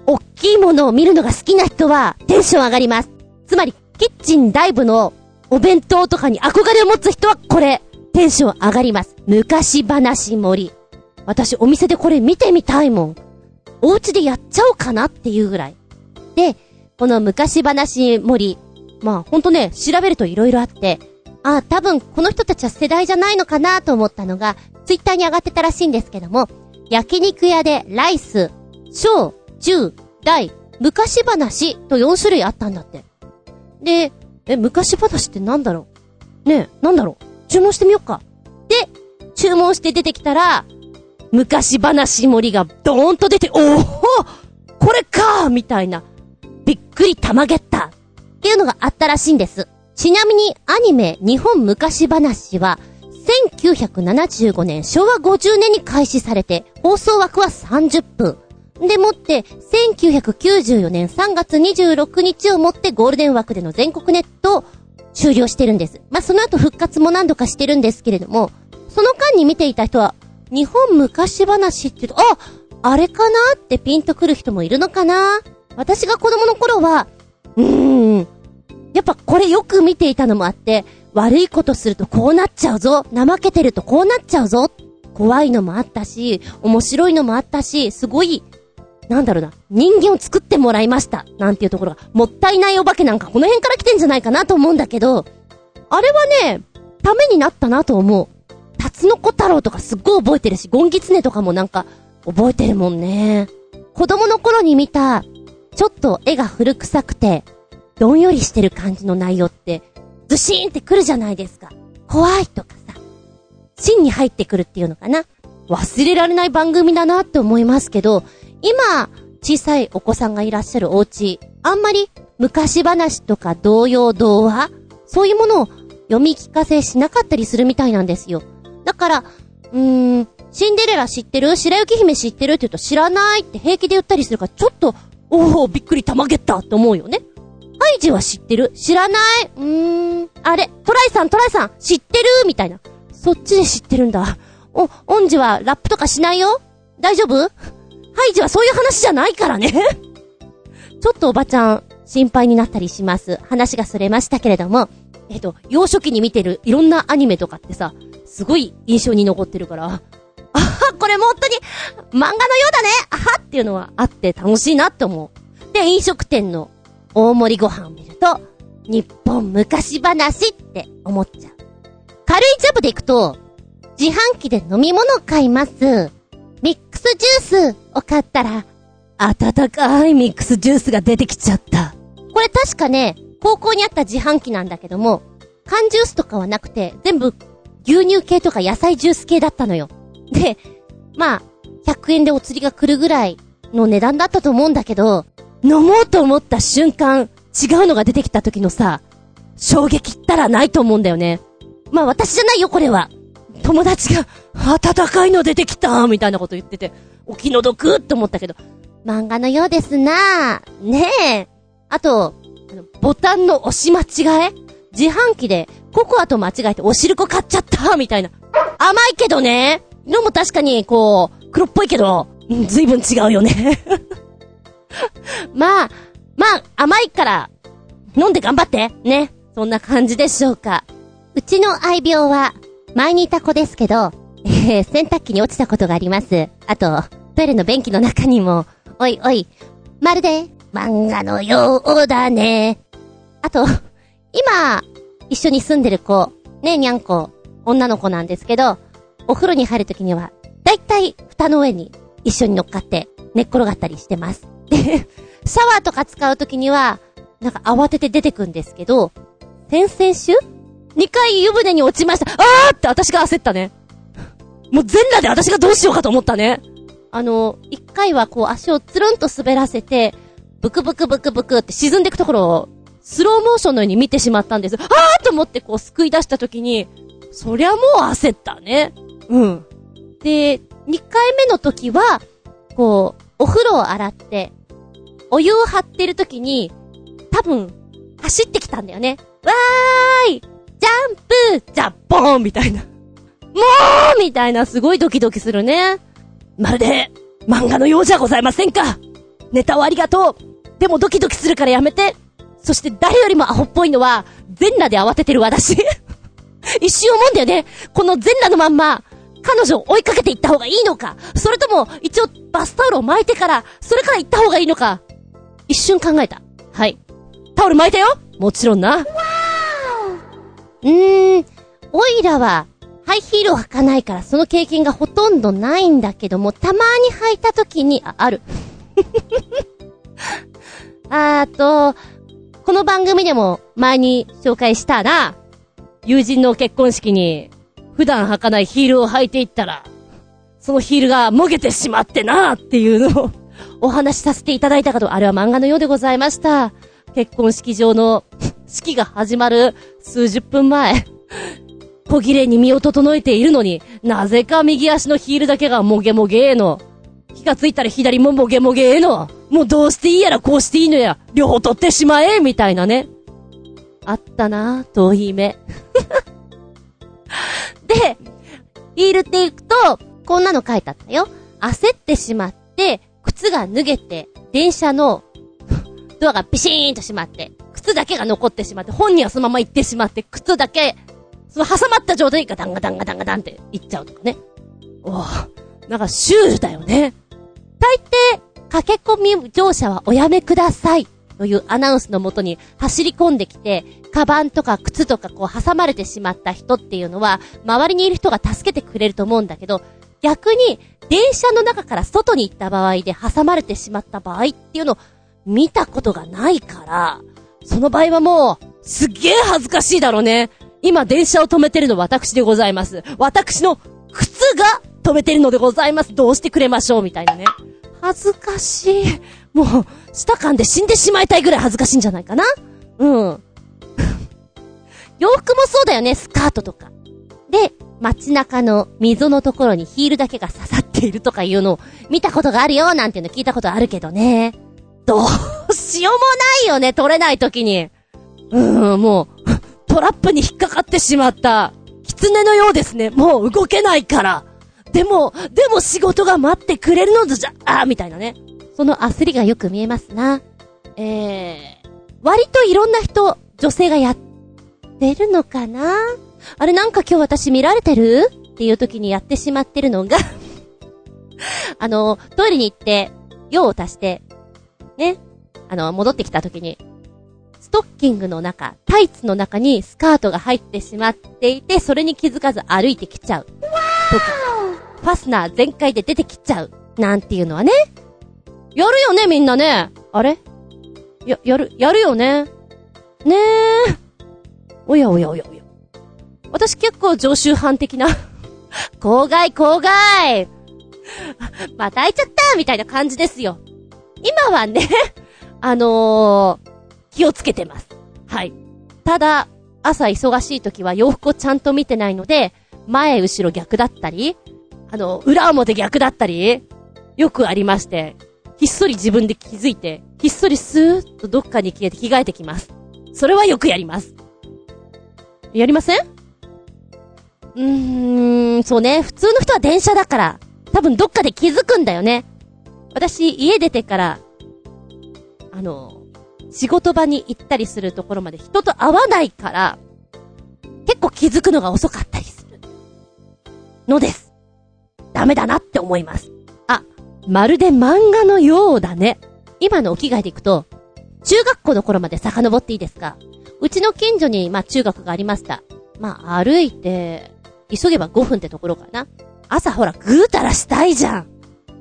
大きいものを見るのが好きな人はテンション上がります。つまり、キッチンダイブのお弁当とかに憧れを持つ人はこれ、テンション上がります。昔話盛り。私お店でこれ見てみたいもん。お家でやっちゃおうかなっていうぐらい。で、この昔話盛り。まあほんとね、調べると色々あって、ああ多分この人たちは世代じゃないのかなと思ったのが、ツイッターに上がってたらしいんですけども、焼肉屋でライス、小、中、大、昔話とよん種類あったんだって。で、え、昔話ってなんだろうねえ、なんだろう注文してみようか。で、注文して出てきたら、昔話盛りがドーンと出て、おおこれかみたいな、びっくり玉ゲッタっていうのがあったらしいんです。ちなみにアニメ日本昔話は、せんきゅうひゃくななじゅうごねんしょうわごじゅうねんに開始されて、放送枠はさんじゅっぷん。でもってせんきゅうひゃくきゅうじゅうよねんさんがつにじゅうろくにちをもってゴールデン枠での全国ネットを終了してるんです。まあ、その後復活も何度かしてるんですけれども、その間に見ていた人は日本昔話って言うと、あ、あれかなってピンとくる人もいるのかな。私が子供の頃はうーんやっぱこれよく見ていたのもあって、悪いことするとこうなっちゃうぞ、怠けてるとこうなっちゃうぞ、怖いのもあったし面白いのもあったし、すごいなんだろうな、人間を作ってもらいましたなんていうところが、もったいないお化けなんかこの辺から来てんじゃないかなと思うんだけど、あれはねためになったなと思う。タツノコ太郎とかすっごい覚えてるし、ゴンギツネとかもなんか覚えてるもんね。子供の頃に見たちょっと絵が古臭くてどんよりしてる感じの内容ってズシーンってくるじゃないですか。怖いとかさ、芯に入ってくるっていうのかな。忘れられない番組だなって思いますけど、今小さいお子さんがいらっしゃるお家、あんまり昔話とか童謡童話そういうものを読み聞かせしなかったりするみたいなんですよ。だからうーんシンデレラ知ってる、白雪姫知ってるって言うと知らないって平気で言ったりするから、ちょっとおーびっくりたまげったと思うよね。ハイジは知ってる、知らない、うーんあれトライさんトライさん知ってるみたいな、そっちで知ってるんだ。お、オンジはラップとかしないよ、大丈夫、ハイジはそういう話じゃないからねちょっとおばちゃん心配になったりします。話がそれましたけれども、えっと幼少期に見てるいろんなアニメとかってさ、すごい印象に残ってるから、あはこれも本当に漫画のようだね、あはっていうのはあって楽しいなって思う。で、飲食店の大盛りご飯を見ると日本昔話って思っちゃう。軽いジャブでいくと、自販機で飲み物を買います、ミックスジュースを買ったら温かいミックスジュースが出てきちゃった。これ確かね高校にあった自販機なんだけども、缶ジュースとかはなくて全部牛乳系とか野菜ジュース系だったのよ。で、まあひゃくえんでお釣りが来るぐらいの値段だったと思うんだけど、飲もうと思った瞬間違うのが出てきた時のさ、衝撃ったらないと思うんだよね。まあ私じゃないよこれは。友達が暖かいの出てきたみたいなこと言ってて、お気の毒って思ったけど、漫画のようですなぁ。ねえ。あと、ボタンの押し間違え、自販機でココアと間違えておしるこ買っちゃったみたいな。甘いけどね、色も確かにこう黒っぽいけど、うん、随分違うよねまあまあ甘いから飲んで頑張ってね、そんな感じでしょうか。うちの愛病は前にいた子ですけど、えー、洗濯機に落ちたことがあります。あとトイレの便器の中にも、おいおい、まるで漫画のようだね。あと今一緒に住んでる子ね、にゃんこ女の子なんですけど、お風呂に入るときにはだいたい蓋の上に一緒に乗っかって寝っ転がったりしてます。でシャワーとか使うときにはなんか慌てて出てくんですけど、先々週にかい湯船に落ちました。あーって私が焦ったね。もう全裸で私がどうしようかと思ったね。あのいっかいはこう足をつるんと滑らせてブクブクブクブクって沈んでいくところをスローモーションのように見てしまったんです。あーと思ってこう救い出したときに、そりゃもう焦ったね。うん。で、にかいめの時は、こう、お風呂を洗って、お湯を張ってる時に、多分、走ってきたんだよね。わーい！ジャンプ！ジャッポーン！みたいな。もう！みたいな、すごいドキドキするね。まるで、漫画のようじゃございませんか！ネタをありがとう！でもドキドキするからやめて！そして誰よりもアホっぽいのは、全裸で慌ててる私。一瞬思うんだよね。この全裸のまんま、彼女を追いかけていった方がいいのか、それとも一応バスタオルを巻いてからそれから行った方がいいのか、一瞬考えた。はい。タオル巻いたよ。もちろんな。うーん、オイラはハイヒールを履かないからその経験がほとんどないんだけども、たまに履いた時に、あ、ある。あーと、この番組でも前に紹介したな。友人の結婚式に普段履かないヒールを履いていったら、そのヒールがもげてしまってなっていうのをお話しさせていただいたかと。あれは漫画のようでございました。結婚式場の式が始まる数十分前、小切れに身を整えているのに、なぜか右足のヒールだけがもげもげーの、気がついたら左ももげもげーの、もうどうしていいやらこうしていいのや、両方取ってしまえみたいなね、あったなぁ、遠い目で、ヒールっていくとこんなの書いてあったよ。焦ってしまって靴が脱げて、電車のドアがビシーンと閉まって、靴だけが残ってしまって、本人はそのまま行ってしまって、靴だけその挟まった状態がダンガダンガダンガダンって行っちゃうとかね。おー、なんかシュールだよね。大抵駆け込み乗車はおやめくださいというアナウンスのもとに走り込んできて、カバンとか靴とかこう挟まれてしまった人っていうのは周りにいる人が助けてくれると思うんだけど、逆に電車の中から外に行った場合で挟まれてしまった場合っていうのを見たことがないから、その場合はもうすっげえ恥ずかしいだろうね。今電車を止めてるの私でございます。私の靴が止めてるのでございます。どうしてくれましょうみたいなね。恥ずかしい、もう舌噛んで死んでしまいたいぐらい恥ずかしいんじゃないかな。うん洋服もそうだよね、スカートとかで街中の溝のところにヒールだけが刺さっているとかいうのを見たことがあるよなんていうの聞いたことあるけどね、どうしようもないよね、取れない時に。うん、もうトラップに引っかかってしまった狐のようですね。もう動けないから、でもでも仕事が待ってくれるのじゃあみたいなね、その焦りがよく見えますな。えー、割といろんな人、女性がやってるのかな？あれなんか今日私見られてる？っていう時にやってしまってるのが、あの、トイレに行って、用を足して、ね、あの、戻ってきた時に、ストッキングの中、タイツの中にスカートが入ってしまっていて、それに気づかず歩いてきちゃう。とか、ファスナー全開で出てきちゃう。なんていうのはね、やるよねみんなね。あれ？や、やる、やるよね。ねえ。おやおやおやおや。私結構常習犯的な。郊外郊外また開いちゃったみたいな感じですよ。今はね、あのー、気をつけてます。はい。ただ朝忙しい時は洋服をちゃんと見てないので、前後ろ逆だったり、あの裏表逆だったりよくありまして、ひっそり自分で気づいて、ひっそりスーッとどっかに消えて着替えてきます。それはよくやります。やりません？うーん、そうね。普通の人は電車だから多分どっかで気づくんだよね。私、家出てからあの仕事場に行ったりするところまで人と会わないから結構気づくのが遅かったりするのです。ダメだなって思います。あ、まるで漫画のようだね。今のお着替えでいくと、中学校の頃まで遡っていいですか？うちの近所にまあ中学がありました。まあ歩いて急げばごふんってところかな。朝ほらぐうたらしたいじゃん。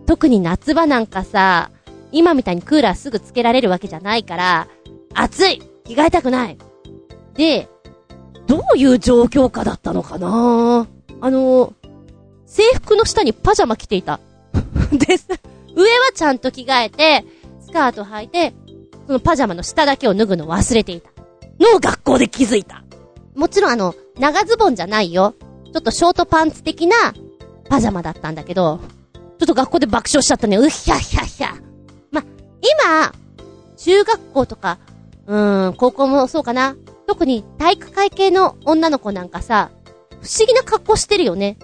特に夏場なんかさ、今みたいにクーラーすぐつけられるわけじゃないから暑い、着替えたくない。で、どういう状況下だったのかな。あの制服の下にパジャマ着ていたです。上はちゃんと着替えてスカート履いて、そのパジャマの下だけを脱ぐの忘れていたのを学校で気づいた。もちろんあの長ズボンじゃないよ、ちょっとショートパンツ的なパジャマだったんだけど、ちょっと学校で爆笑しちゃったね。うひゃひゃひゃ。ま、今中学校とかうーん高校もそうかな、特に体育会系の女の子なんかさ、不思議な格好してるよね。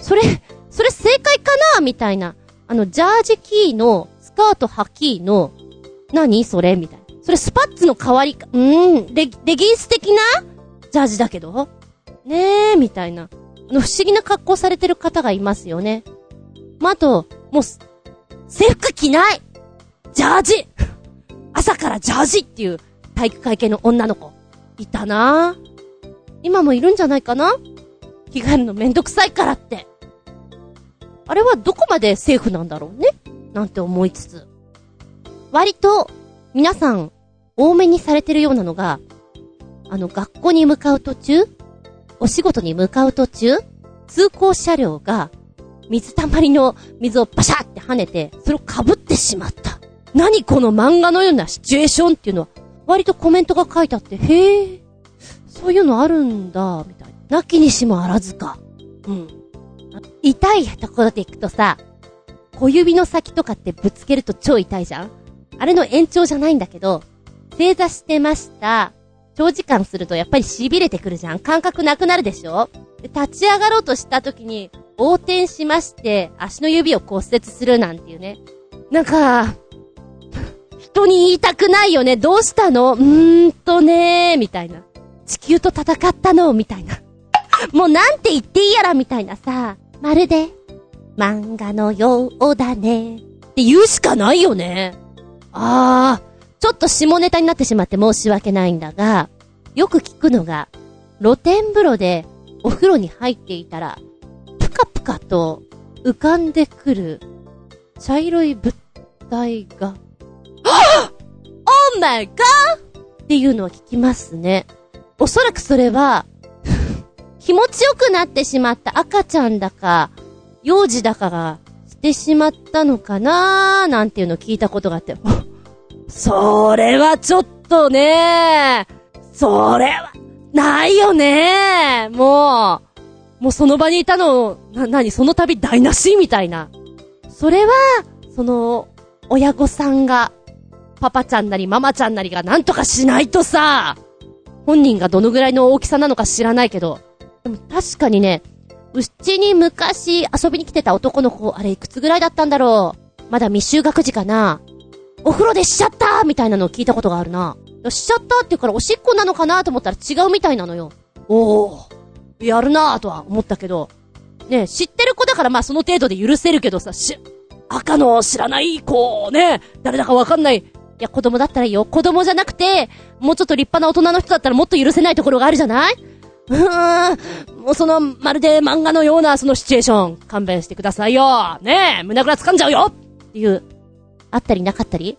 それ、それ正解かなみたいな。あの、ジャージキーの、スカートハキーの、何それみたいな。それスパッツの代わりか、うーん、レ、レギンス的なジャージだけどねえ、みたいな。あの、不思議な格好されてる方がいますよね。まあ、あと、もう、制服着ないジャージ朝からジャージっていう体育会系の女の子、いたなぁ。今もいるんじゃないかな、着替えるのめんどくさいからって。あれはどこまでセーフなんだろうね、なんて思いつつ、割と皆さん多めにされてるようなのが、あの学校に向かう途中、お仕事に向かう途中、通行車両が水たまりの水をバシャって跳ねて、それを被ってしまった、何この漫画のようなシチュエーションっていうのは、割とコメントが書いてあって、へー、そういうのあるんだみたいな。なきにしもあらずか。うん。痛いところでいくとさ、小指の先とかってぶつけると超痛いじゃん。あれの延長じゃないんだけど、正座してました。長時間するとやっぱり痺れてくるじゃん。感覚なくなるでしょ。で、立ち上がろうとした時に横転しまして足の指を骨折するなんていうね。なんか人に言いたくないよね。どうしたの？うーんとねーみたいな。地球と戦ったのみたいな。もうなんて言っていいやらみたいなさ、まるで漫画のようだねって言うしかないよね。あー、ちょっと下ネタになってしまって申し訳ないんだが、よく聞くのが、露天風呂でお風呂に入っていたらぷかぷかと浮かんでくる茶色い物体がオーマイガーっていうのは聞きますね。おそらくそれは気持ちよくなってしまった赤ちゃんだか幼児だかがしてしまったのかなーなんていうのを聞いたことがあって、それはちょっとねー、それはないよねー。もうもうその場にいたのな、なにその度台無しみたいな。それはその親御さんが、パパちゃんなりママちゃんなりがなんとかしないとさ、本人がどのぐらいの大きさなのか知らないけど、でも確かにね、うちに昔遊びに来てた男の子、あれいくつぐらいだったんだろう、まだ未就学児かな、お風呂でしちゃったみたいなのを聞いたことがあるな。しちゃったっていうからおしっこなのかなと思ったら違うみたいなのよ。おー、やるなーとは思ったけどね。知ってる子だからまあその程度で許せるけどさ、し赤の知らない子ね、誰だかわかんない、いや子供だったらいいよ。子供じゃなくてもうちょっと立派な大人の人だったらもっと許せないところがあるじゃない。うーん、もうそのまるで漫画のようなそのシチュエーション、勘弁してくださいよねえ、胸ぐら掴んじゃうよっていう、あったりなかったり。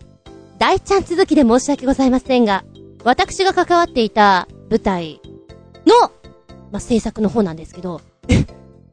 大ちゃん続きで申し訳ございませんが、私が関わっていた舞台の、まあ、制作の方なんですけど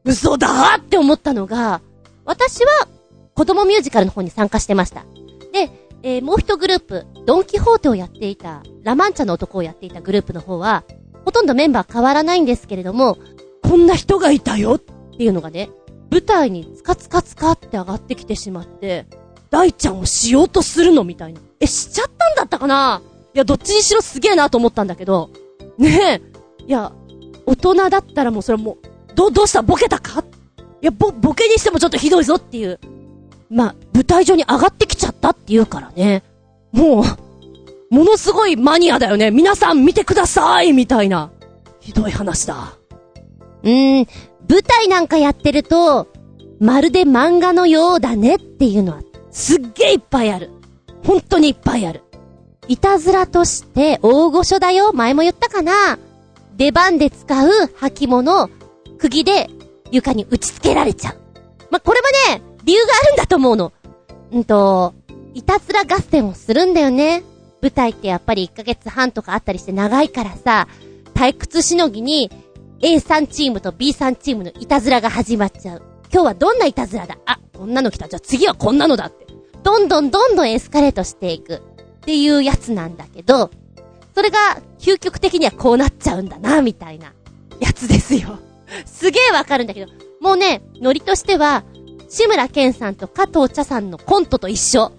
嘘だーって思ったのが、私は子供ミュージカルの方に参加してました。でえー、もう一グループ、ドンキホーテをやっていた、ラマンチャの男をやっていたグループの方は、ほとんどメンバー変わらないんですけれども、こんな人がいたよっていうのがね、舞台につかつかつかって上がってきてしまって、大ちゃんをしようとするのみたいな。え、しちゃったんだったかな。いや、どっちにしろすげえなと思ったんだけど、ねえ、いや、大人だったらもうそれはもう、ど、どうしたボケたか、いや、ぼ、ボケにしてもちょっとひどいぞっていう。まあ、舞台上に上がってきちゃったっていうからね。もう、ものすごいマニアだよね。皆さん見てくださいみたいな。ひどい話だ。うーん、舞台なんかやってると、まるで漫画のようだねっていうのは、すっげえいっぱいある。本当にいっぱいある。いたずらとして大御所だよ。前も言ったかな。出番で使う履物、釘で床に打ち付けられちゃう。まあ、これはね、理由があるんだと思うの。うんと、いたずら合戦をするんだよね。舞台ってやっぱりいっかげつはんとかあったりして長いからさ、退屈しのぎに A さんチームと B さんチームのいたずらが始まっちゃう。今日はどんないたずらだ、あ、こんなの来た、じゃあ次はこんなのだって。どんどんどんどんエスカレートしていくっていうやつなんだけど、それが究極的にはこうなっちゃうんだな、みたいなやつですよ。すげえわかるんだけど、もうね、ノリとしては、志村けんさんと加藤茶さんのコントと一緒。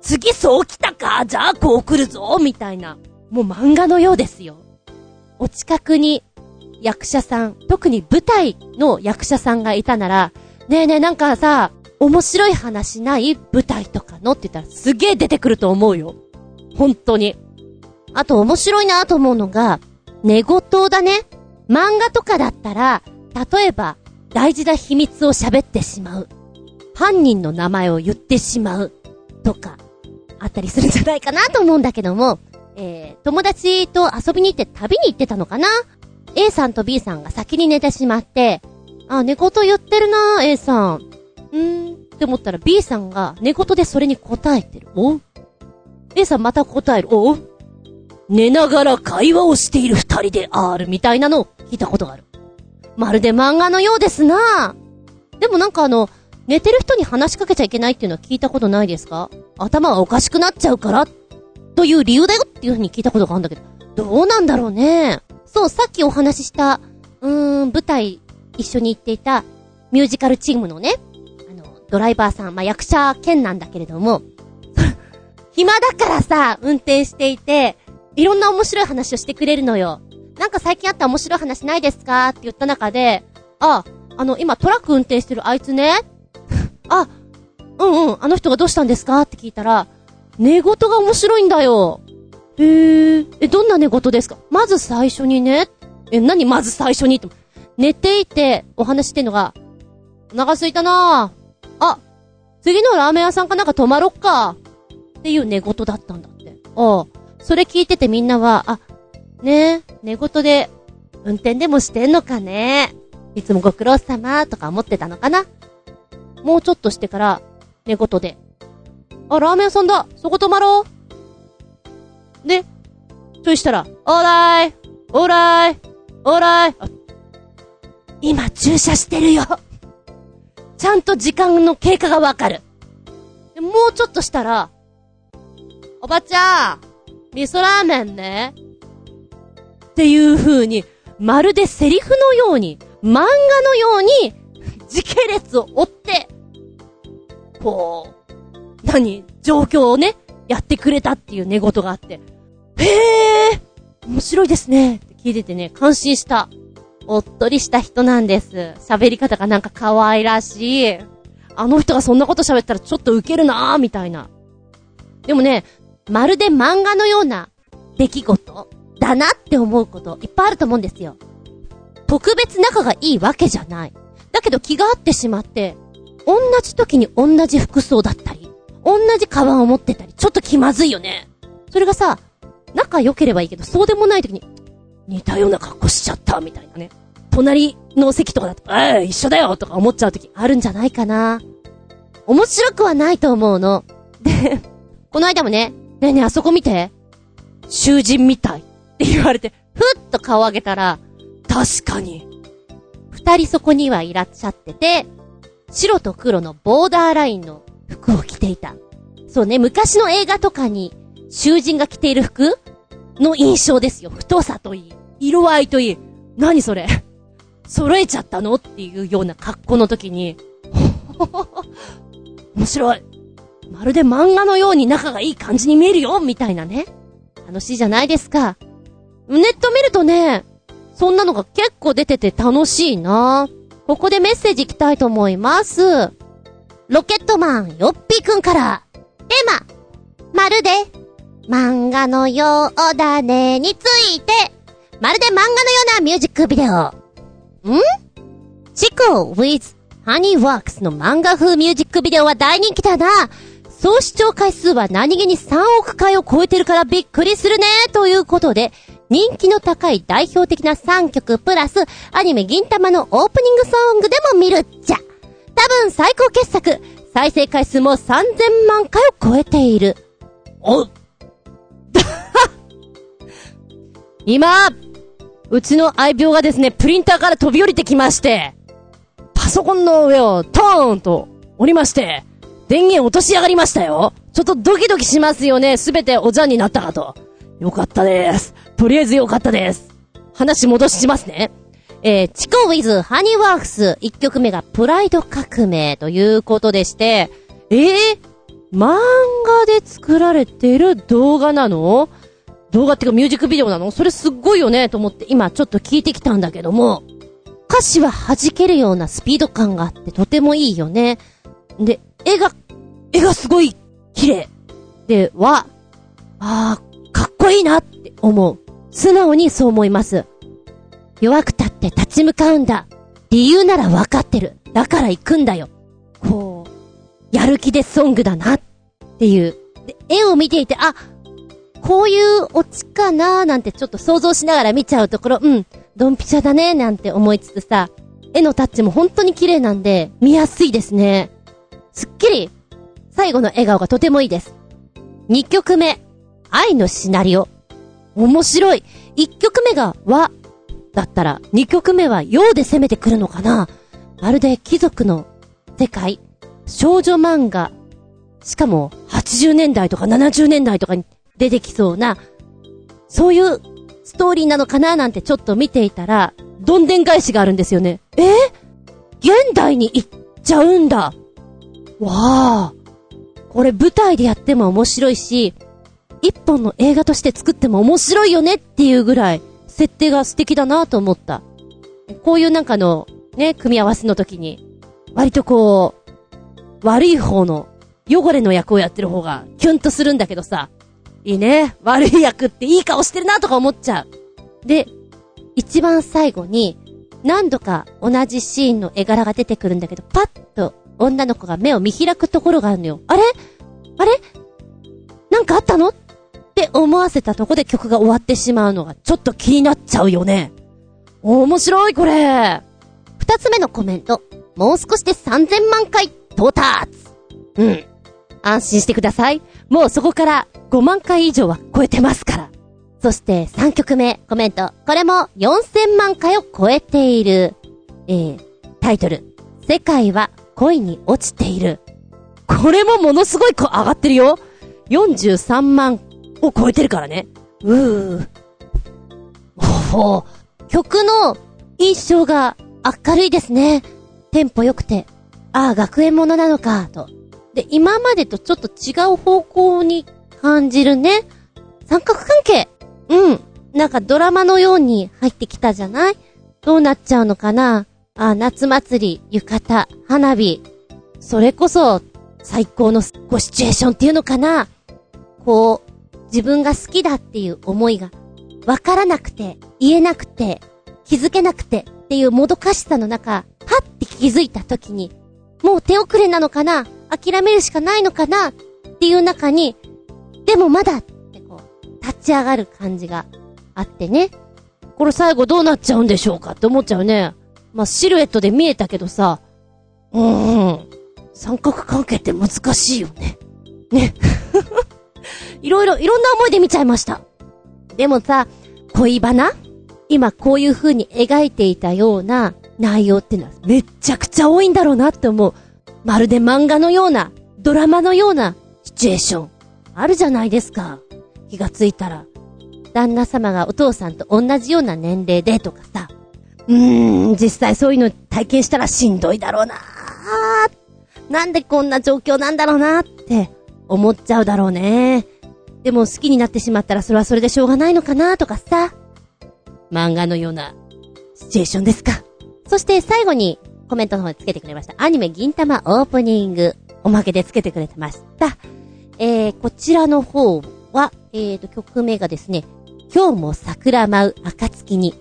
次そう来たか、じゃあこう来るぞ、みたいな。もう漫画のようですよ。お近くに役者さん、特に舞台の役者さんがいたなら、ねえねえなんかさ、面白い話ない舞台とかのって言ったらすげえ出てくると思うよ。本当に。あと面白いなと思うのが、寝言だね。漫画とかだったら、例えば大事な秘密を喋ってしまう。犯人の名前を言ってしまうとかあったりするんじゃないかなと思うんだけども、えー、友達と遊びに行って旅に行ってたのかな。 A さんと B さんが先に寝てしまって、あ、寝言言ってるな A さん、うーんって思ったら B さんが寝言でそれに答えてる。お A さんまた答える。お寝ながら会話をしている二人であるみたいなのを聞いたことがある。まるで漫画のようですな。でもなんかあの寝てる人に話しかけちゃいけないっていうのは聞いたことないですか？頭がおかしくなっちゃうからという理由だよっていう風に聞いたことがあるんだけど、どうなんだろうね。そう、さっきお話ししたうーん舞台一緒に行っていたミュージカルチームのね、あのドライバーさん、まあ、役者兼なんだけれども暇だからさ運転していていろんな面白い話をしてくれるのよ。なんか最近あった面白い話ないですかって言った中で、あ、あの今トラック運転してるあいつねあ、うんうん、あの人がどうしたんですかって聞いたら、寝言が面白いんだよ。えー、え、どんな寝言ですか？まず最初にね、え、何まず最初にって、寝ていてお話してんのが、お腹空いたなぁ。あ、次のラーメン屋さんかなんか泊まろっか。っていう寝言だったんだって。ああ、それ聞いててみんなは、あ、ねえ、寝言で運転でもしてんのかね。いつもご苦労様とか思ってたのかな。もうちょっとしてから、寝言で。あ、ラーメン屋さんだ。そこ泊まろう。で、ちょいしたら、オーライオーライオーライ、今駐車してるよちゃんと時間の経過がわかる。で、もうちょっとしたら、おばちゃん、味噌ラーメンね。っていう風に、まるでセリフのように、漫画のように、時系列を追って、こう、何、状況をね、やってくれたっていう寝言があって、へー、面白いですねって聞いててね、感心した。おっとりした人なんです。喋り方がなんか可愛らしい。あの人がそんなこと喋ったらちょっとウケるなーみたいな。でもね、まるで漫画のような出来事だなって思うこといっぱいあると思うんですよ。特別仲がいいわけじゃない。だけど気が合ってしまって、同じ時に同じ服装だったり、同じカバンを持ってたり、ちょっと気まずいよね。それがさ、仲良ければいいけど、そうでもない時に、似たような格好しちゃった、みたいなね。隣の席とかだと、え、一緒だよとか思っちゃう時あるんじゃないかな。面白くはないと思うの。で、この間もね、ねえねえあそこ見て、囚人みたいって言われて、ふっと顔上げたら、確かに。二人そこにはいらっしゃってて、白と黒のボーダーラインの服を着ていた。そうね、昔の映画とかに囚人が着ている服の印象ですよ。太さといい、色合いといい、何それ揃えちゃったのっていうような格好の時に面白い、まるで漫画のように仲がいい感じに見えるよみたいなね、楽しいじゃないですか。ネット見るとね、そんなのが結構出てて楽しいな。ここでメッセージいきたいと思います。ロケットマンよっぴーくんから。テーマ、まるで漫画のようだねについて、まるで漫画のようなミュージックビデオん？チコ with Honeyworks の漫画風ミュージックビデオは大人気だな。総視聴回数は何気にさんおくかいを超えてるからびっくりするね。ということで、人気の高い代表的なさんきょくプラスアニメ銀魂のオープニングソングでも見るっちゃ。多分最高傑作。再生回数もさんぜんまんかいを超えている。お今うちの愛猫がですね、プリンターから飛び降りてきまして、パソコンの上をトーンと降りまして、電源落とし上がりましたよ。ちょっとドキドキしますよね。すべておじゃんになったかと。よかったです。とりあえずよかったです。話戻しますね。えー、チコ with Honeyworks いっきょくめがプライド革命ということでして、えー、漫画で作られてる動画なの？動画ってかミュージックビデオなの？それすっごいよねと思って今ちょっと聞いてきたんだけども、歌詞は弾けるようなスピード感があってとてもいいよね。で、絵が絵がすごい綺麗で、はあーかっこいいなって思う。素直にそう思います。弱くたって立ち向かうんだ、理由ならわかってる、だから行くんだよ。こうやる気でソングだなっていう。で、絵を見ていて、あ、こういうオチかなーなんてちょっと想像しながら見ちゃうところ、うん、ドンピシャだねーなんて思いつつさ、絵のタッチも本当に綺麗なんで見やすいですね。すっきり、最後の笑顔がとてもいいです。にきょくめ、愛のシナリオ、面白い。いっきょくめが和だったらにきょくめは洋で攻めてくるのかな。まるで貴族の世界、少女漫画、しかもはちじゅうねんだいとかななじゅうねんだいとかに出てきそうな、そういうストーリーなのかななんてちょっと見ていたら、どんでん返しがあるんですよね。えー、現代に行っちゃうんだ。わあ、これ舞台でやっても面白いし、一本の映画として作っても面白いよねっていうぐらい設定が素敵だなと思った。こういうなんかのね、組み合わせの時に割とこう悪い方の汚れの役をやってる方がキュンとするんだけどさ、いいね、悪い役っていい顔してるなとか思っちゃう。で、一番最後に何度か同じシーンの絵柄が出てくるんだけど、パッと女の子が目を見開くところがあるのよ。あれあれなんかあったのって思わせたとこで曲が終わってしまうのがちょっと気になっちゃうよね。面白いこれ。二つ目のコメント、もう少しでさんぜんまんかい到達。うん、安心してください。もうそこからごまんかい以上は超えてますから。そしてさんきょくめコメント、これもよんせんまんかいを超えている。えー、タイトル、世界は恋に落ちている。これもものすごい上がってるよ。よんじゅうさんまんを超えてるからね。うーほほ、曲の印象が明るいですね。テンポ良くて、ああ学園ものなのかと。で、今までとちょっと違う方向に感じるね。三角関係、うん、なんかドラマのように入ってきたじゃない。どうなっちゃうのかな。あ、夏祭り、浴衣、花火、それこそ最高のごシチュエーションっていうのかな。こう自分が好きだっていう思いがわからなくて、言えなくて、気づけなくてっていうもどかしさの中、はって気づいた時にもう手遅れなのかな、諦めるしかないのかなっていう中に、でもまだってこう立ち上がる感じがあってね。これ最後どうなっちゃうんでしょうかって思っちゃうね。まあ、シルエットで見えたけどさ、うーん、三角関係って難しいよね。ね。いろいろいろんな思いで見ちゃいました。でもさ、恋バナ？今こういう風に描いていたような内容ってのはめちゃくちゃ多いんだろうなって思う。まるで漫画のような、ドラマのようなシチチュエーションあるじゃないですか。気がついたら旦那様がお父さんと同じような年齢でとかさ、うーん、実際そういうの体験したらしんどいだろうなー、なんでこんな状況なんだろうなって思っちゃうだろうね。でも好きになってしまったらそれはそれでしょうがないのかなとかさ、漫画のようなシチュエーションですか。そして最後にコメントの方につけてくれましたアニメ銀魂オープニング、おまけでつけてくれてました、えー、こちらの方は、えーと、曲名がですね、今日も桜舞う暁に。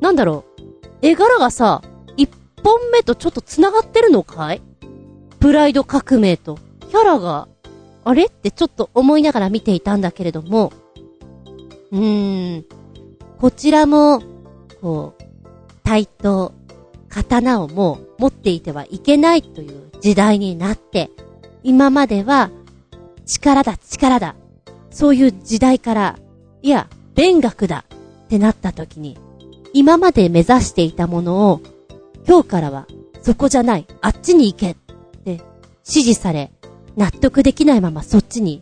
なんだろう、絵柄がさ、一本目とちょっと繋がってるのかい？プライド革命とキャラがあれってちょっと思いながら見ていたんだけれども、うーん、こちらもこう対等、刀をもう持っていてはいけないという時代になって、今までは力だ力だ、そういう時代から、いや勉学だってなった時に、今まで目指していたものを今日からはそこじゃない、あっちに行けって指示され、納得できないままそっちに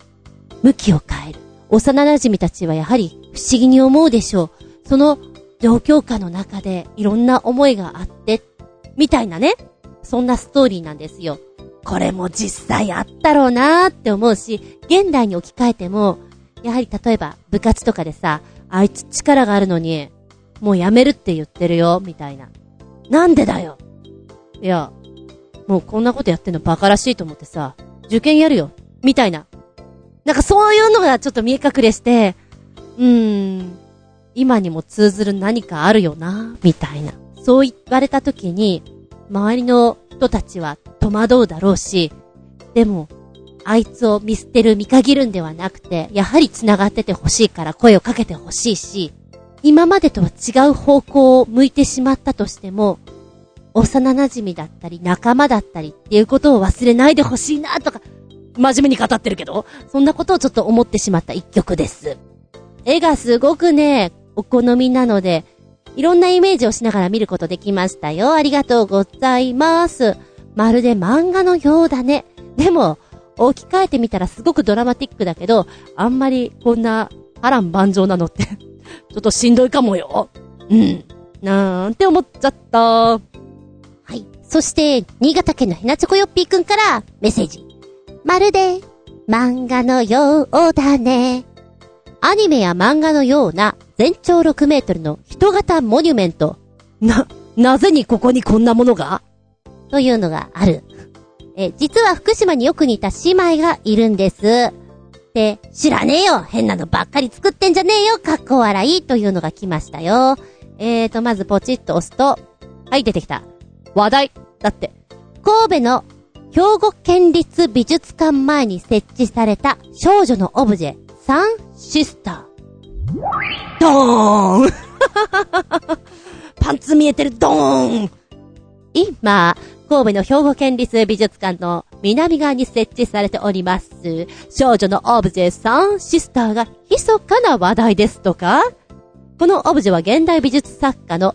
向きを変える幼馴染たちはやはり不思議に思うでしょう。その状況下の中でいろんな思いがあってみたいなね、そんなストーリーなんですよ。これも実際あったろうなーって思うし、現代に置き換えてもやはり例えば部活とかでさ、あいつ力があるのにもうやめるって言ってるよみたいな、なんでだよ、いやもうこんなことやってんのバカらしいと思ってさ、受験やるよみたいな、なんかそういうのがちょっと見え隠れして、うーん、今にも通ずる何かあるよなみたいな、そう言われた時に周りの人たちは戸惑うだろうし、でもあいつを見捨てる見限るんではなくて、やはり繋がっててほしいから声をかけてほしいし、今までとは違う方向を向いてしまったとしても幼馴染だったり仲間だったりっていうことを忘れないでほしいなとか、真面目に語ってるけど、そんなことをちょっと思ってしまった一曲です。絵がすごくねお好みなので、いろんなイメージをしながら見ることできましたよ。ありがとうございます。まるで漫画のようだね。でも置き換えてみたらすごくドラマティックだけど、あんまりこんな波乱万丈なのってちょっとしんどいかもよ、うんなんて思っちゃった。はい。そして新潟県のひなちょこよっぴーくんからメッセージ。まるで漫画のようだね。アニメや漫画のような全長ろくメートルの人型モニュメント。な、なぜにここにこんなものが？というのがある。え、実は福島によく似た姉妹がいるんです。で、知らねえよ！変なのばっかり作ってんじゃねえよ！かっこ笑いというのが来ましたよ。えーと、まずポチッと押すと、はい、出てきた。話題。だって、神戸の兵庫県立美術館前に設置された少女のオブジェ、サンシスター。ドーンパンツ見えてる、ドーン。今、神戸の兵庫県立美術館の南側に設置されております少女のオブジェサンシスターが密かな話題ですとか。このオブジェは現代美術作家の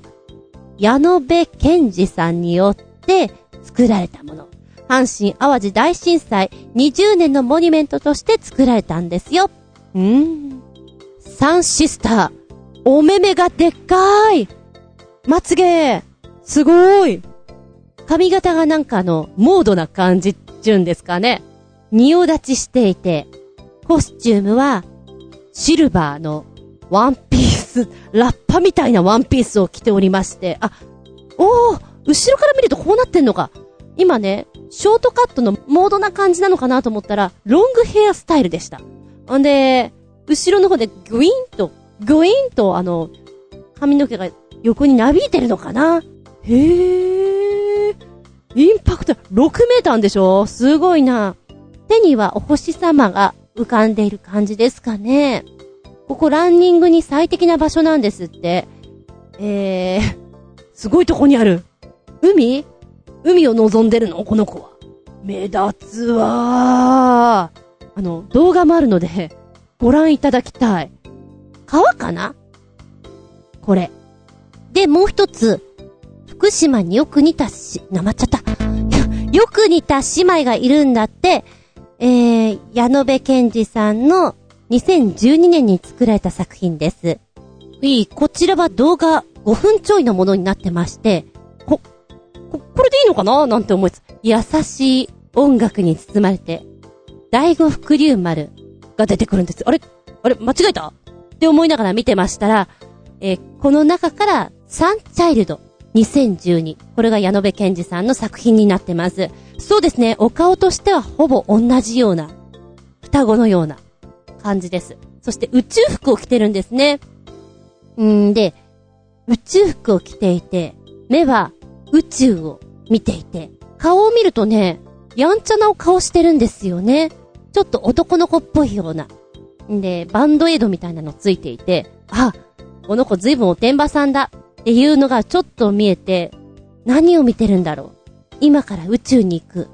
矢野部健二さんによって作られたもの。阪神淡路大震災にじゅうねんのモニュメントとして作られたんですよ。うーん、サンシスター、お目目がでっかい、まつげすごい、髪型がなんかあのモードな感じっちゅうんですかね、仁王立ちしていて、コスチュームはシルバーのワンピース、ラッパみたいなワンピースを着ておりまして、あ、おー、後ろから見るとこうなってんのか。今ねショートカットのモードな感じなのかなと思ったらロングヘアスタイルでした。んで、後ろの方でグイーンと、グイーンとあの、髪の毛が横になびいてるのかな。へー。インパクト、ろくメーターでしょ？すごいな。手にはお星様が浮かんでいる感じですかね。ここランニングに最適な場所なんですって。えー、すごいとこにある。海？海を望んでるの？この子は。目立つわー。あの動画もあるのでご覧いただきたい。川かなこれで。もう一つ、福島によく似たしなまっちゃったよく似た姉妹がいるんだって。えー、矢野部健二さんのにせんじゅうにねんに作られた作品です。いい、こちらは動画ごふんちょいのものになってまして、こ、こ、これでいいのかななんて思いつつ、優しい音楽に包まれて、第五福竜丸が出てくるんです。あれあれ間違えたって思いながら見てましたら、えー、この中からサンチャイルドにせんじゅうに、これが矢野部健二さんの作品になってます。そうですね、お顔としてはほぼ同じような、双子のような感じです。そして宇宙服を着てるんですね。んで、宇宙服を着ていて、目は宇宙を見ていて、顔を見るとね、やんちゃなお顔してるんですよね。ちょっと男の子っぽいような。で、バンドエイドみたいなのついていて、あ、この子ずいぶんおてんばさんだっていうのがちょっと見えて、何を見てるんだろう、今から宇宙に行く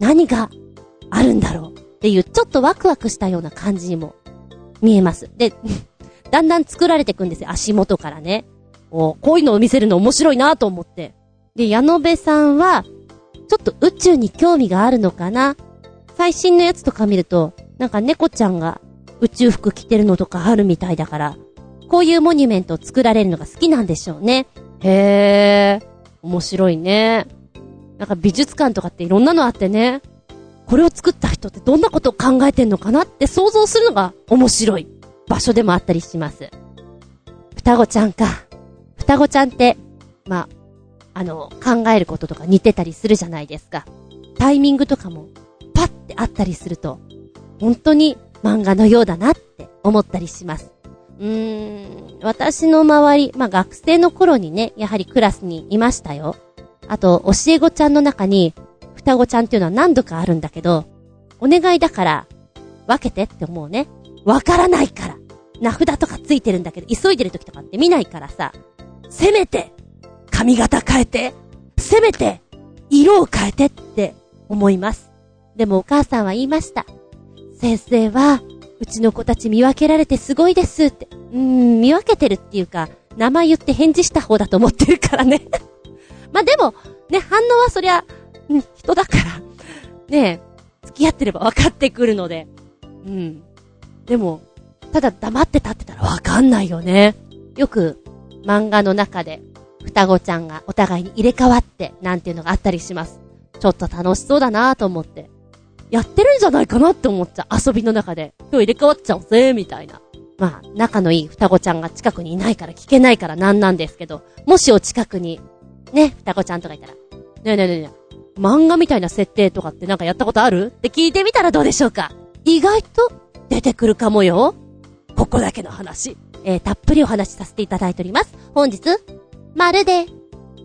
何があるんだろうっていう、ちょっとワクワクしたような感じにも見えます。でだんだん作られていくんですよ、足元からね。お、こういうのを見せるの面白いなと思って。で、矢野部さんはちょっと宇宙に興味があるのかな。最新のやつとか見ると、なんか猫ちゃんが宇宙服着てるのとかあるみたいだから、こういうモニュメントを作られるのが好きなんでしょうね。へー、面白いね。なんか美術館とかっていろんなのあってね、これを作った人ってどんなことを考えてんのかなって想像するのが面白い場所でもあったりします。双子ちゃんか。双子ちゃんってまああの考えることとか似てたりするじゃないですか。タイミングとかもパッてあったりすると、本当に漫画のようだなって思ったりします。うーん、私の周り、まあ学生の頃にね、やはりクラスにいましたよ。あと教え子ちゃんの中に双子ちゃんっていうのは何度かあるんだけど、お願いだから分けてって思うね。わからないから、名札とかついてるんだけど急いでる時とかって見ないからさ、せめて髪型変えて、せめて色を変えてって思います。でもお母さんは言いました。先生はうちの子たち見分けられてすごいですって。うーん、見分けてるっていうか、名前言って返事した方だと思ってるからねまあでもね、反応はそりゃ、うん、人だからねえ、付き合ってれば分かってくるので。うん、でもただ黙って立ってたら分かんないよね。よく漫画の中で双子ちゃんがお互いに入れ替わってなんていうのがあったりします。ちょっと楽しそうだなと思って、やってるんじゃないかなって思っちゃう。遊びの中で今日入れ替わっちゃおうぜみたいな。まあ仲のいい双子ちゃんが近くにいないから聞けないからなんなんですけど、もしお近くにね、双子ちゃんとかいたら、ねえねえねえねえ、漫画みたいな設定とかってなんかやったことあるって聞いてみたらどうでしょうか。意外と出てくるかもよ。ここだけの話、えー、たっぷりお話しさせていただいております。本日、まるで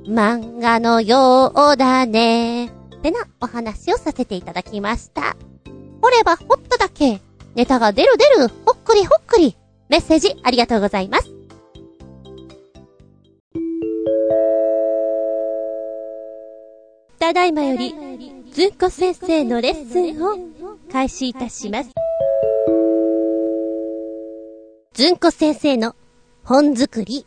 漫画のようだねってなお話をさせていただきました。掘れば掘っただけネタが出る出る、ほっくりほっくり。メッセージありがとうございます。ただいまよりずんこ先生のレッスンを開始いたします。ずんこ先生の本作り、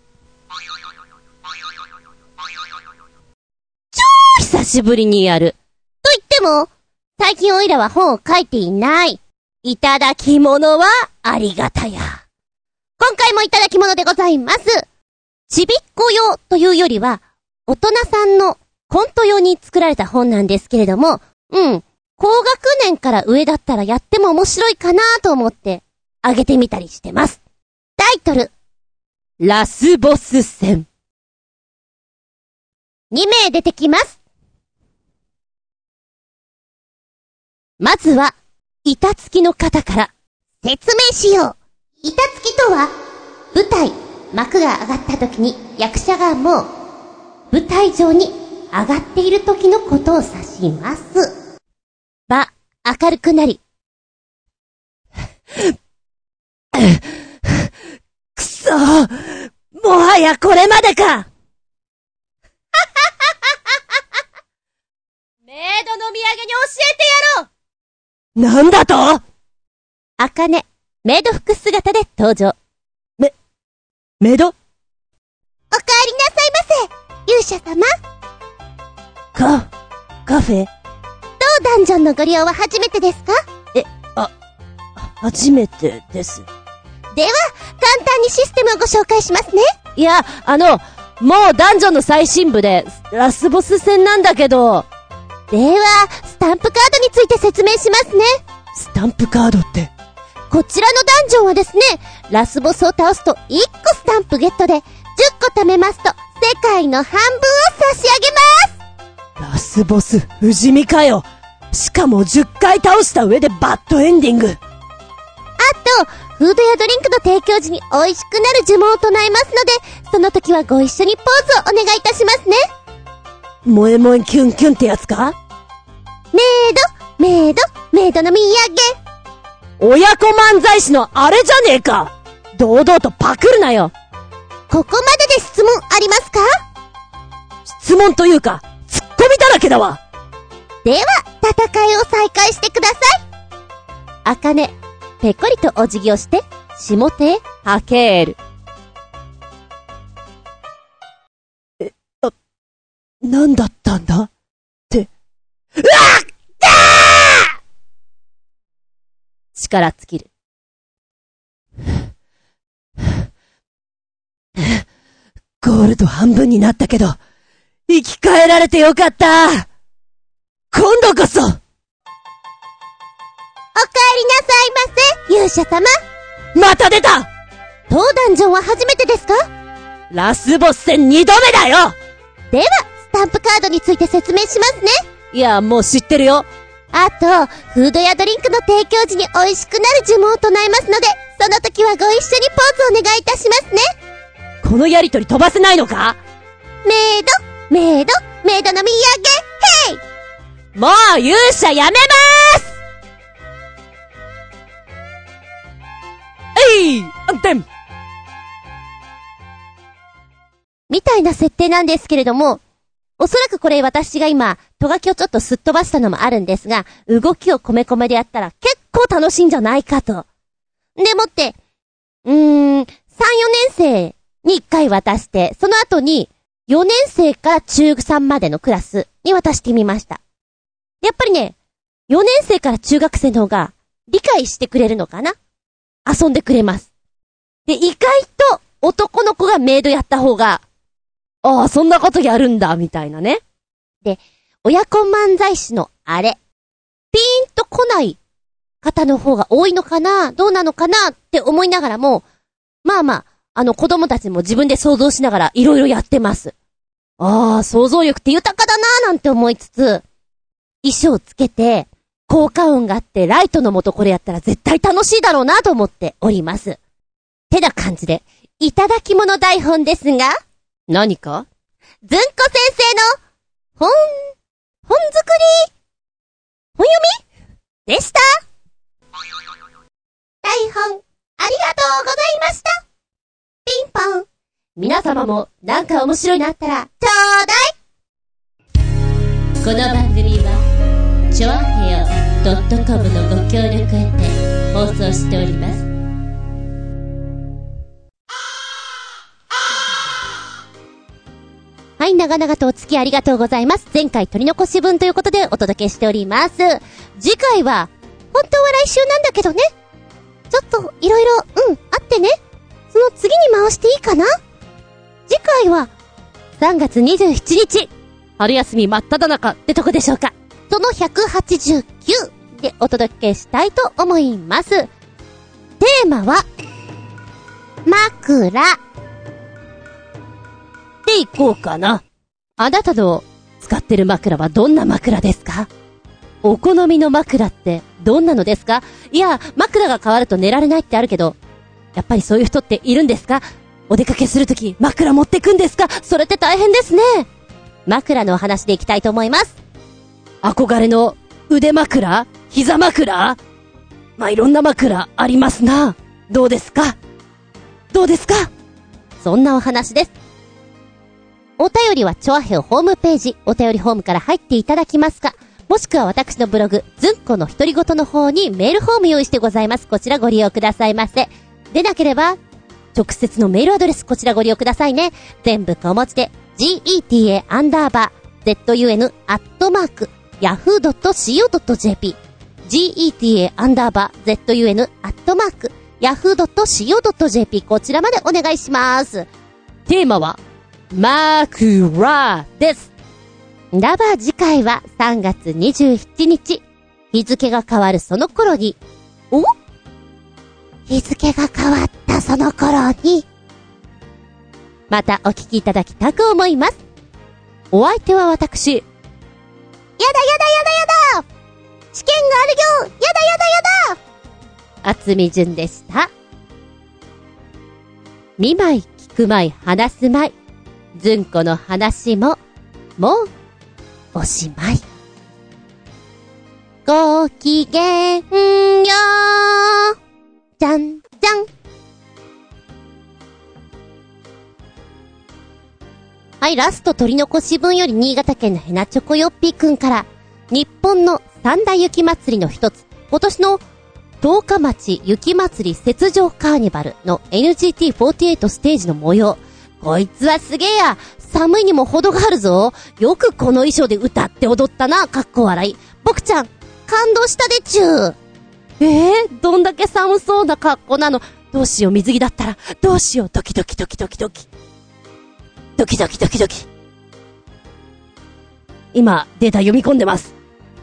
超久しぶりにやる。と言っても最近おいらは本を書いていない。いただき物はありがたや。今回もいただき物でございます。ちびっこ用というよりは大人さんのコント用に作られた本なんですけれども、うん、高学年から上だったらやっても面白いかなと思ってあげてみたりしてます。タイトル、ラスボス戦。に名出てきます。まずは板付きの方から説明しよう。板付きとは、舞台、幕が上がった時に役者がもう舞台上に上がっている時のことを指します。場、明るくなりくそー、もはやこれまでかメイドの土産に教えてやろう。なんだと。あかね、メイド服姿で登場。メ、メイド。おかえりなさいませ、勇者様。カ、カフェ。当ダンジョンのご利用は初めてですか。初めてです。では、簡単にシステムをご紹介しますね。いや、あの、もうダンジョンの最深部で、ラスボス戦なんだけど。では、スタンプカードについて説明しますね。スタンプカードって。こちらのダンジョンはですね、ラスボスを倒すといっこスタンプゲットで、じゅっこ貯めますと、世界の半分を差し上げます。ラスボス、不死身かよ。しかもじゅっかい倒した上でバッドエンディング。あと、フードやドリンクの提供時に美味しくなる呪文を唱えますので、その時はご一緒にポーズをお願いいたしますね。萌え萌えキュンキュンってやつか？メイド、メイド、メイドの土産。親子漫才師のあれじゃねえか。堂々とパクるなよ。ここまでで質問ありますか？質問というか、ツッコミだらけだわ。では、戦いを再開してください。あかね、ぺこりとお辞儀をして、下手へはける。え、あ、なんだったんだって、うわっだー！力尽きる。ゴールド半分になったけど、生き返られてよかった。今度こそ。お帰りなさいませ、勇者様。また出た。当ダンジョンは初めてですか？ラスボス戦にどめだよ。では、スタンプカードについて説明しますね。いや、もう知ってるよ。あと、フードやドリンクの提供時に美味しくなる呪文を唱えますので、その時はご一緒にポーズをお願いいたしますね。このやりとり飛ばせないのか？メイド、メイド、メイドの土産、ヘイ！もう勇者やめまーす！えい！暗転！みたいな設定なんですけれども、おそらくこれ私が今、トガキをちょっとすっ飛ばしたのもあるんですが、動きをコメコメでやったら結構楽しいんじゃないかと。でもって、うーん、さん、よねんせいにいっかい渡して、その後によねんせいから中さんまでのクラスに渡してみました。やっぱりね、よねんせいから中学生の方が理解してくれるのかな？遊んでくれます。で、意外と男の子がメイドやった方が、ああ、そんなことやるんだ、みたいなね。で、親子漫才師のあれ、ピーンと来ない方の方が多いのかな、どうなのかなって思いながらも、まあまあ、あの子供たちも自分で想像しながらいろいろやってます。ああ、想像力って豊かだなーなんて思いつつ、衣装つけて、効果音があってライトの下これやったら絶対楽しいだろうなと思っております。ってな感じで、いただき物台本ですが、何か？ずんこ先生の本、本作り、本読みでした。台本、ありがとうございました。ピンポン。皆様もなんか面白いのあったらちょうだい。この番組はちょあへよ .com のご協力へて放送しております。はい、長々とお付き合いありがとうございます。前回取り残し分ということでお届けしております。次回は、本当は来週なんだけどね。ちょっと、いろいろ、うん、あってね。その次に回していいかな？次回は、さんがつにじゅうしちにち、春休み真っ只中ってとこでしょうか。そのひゃくはちじゅうきゅうでお届けしたいと思います。テーマは、枕。でいこうかな。あなたの使ってる枕はどんな枕ですか？お好みの枕ってどんなのですか？いや、枕が変わると寝られないってあるけど、やっぱりそういう人っているんですか？お出かけするとき枕持ってくんですか？それって大変ですね。枕のお話でいきたいと思います。憧れの腕枕、膝枕、まあいろんな枕ありますな。どうですか？どうですか？そんなお話です。お便りはチョアヘオホームページ、お便りホームから入っていただきますか、もしくは私のブログ、ずんこの独り言の方にメールフォーム用意してございます。こちらご利用くださいませ。でなければ直接のメールアドレス、こちらご利用くださいね。全部小文字で geta アンダーバー zun アットマーク yahoo.co.jp ジーイーティーエーアンダーバーゼットユーエヌアットマークヤフードットシーオードットジェーピー こちらまでお願いします。テーマは枕です。ならば次回はさんがつにじゅうしちにち、日付が変わるその頃に、お？日付が変わったその頃に、またお聞きいただきたく思います。お相手は私。やだやだやだやだ！試験があるよ！やだやだやだ！あつみじゅんでした。見舞い聞く舞い話す舞い、ずんこの話も、もう、おしまい。ごきげんよう。じゃんじゃん。はい、ラスト取り残し分より新潟県のヘナチョコヨッピーくんから、日本の三大雪祭りの一つ、今年の十日町雪祭り雪上カーニバルの エヌジーティーフォーティーエイト ステージの模様。こいつはすげえや。寒いにも程があるぞ。よくこの衣装で歌って踊ったな。かっこ笑い。僕ちゃん、感動したでちゅー。えー、どんだけ寒そうな格好なの。どうしよう、水着だったら。どうしよう、ドキドキドキドキドキ。ドキドキドキドキ。今、データ読み込んでます。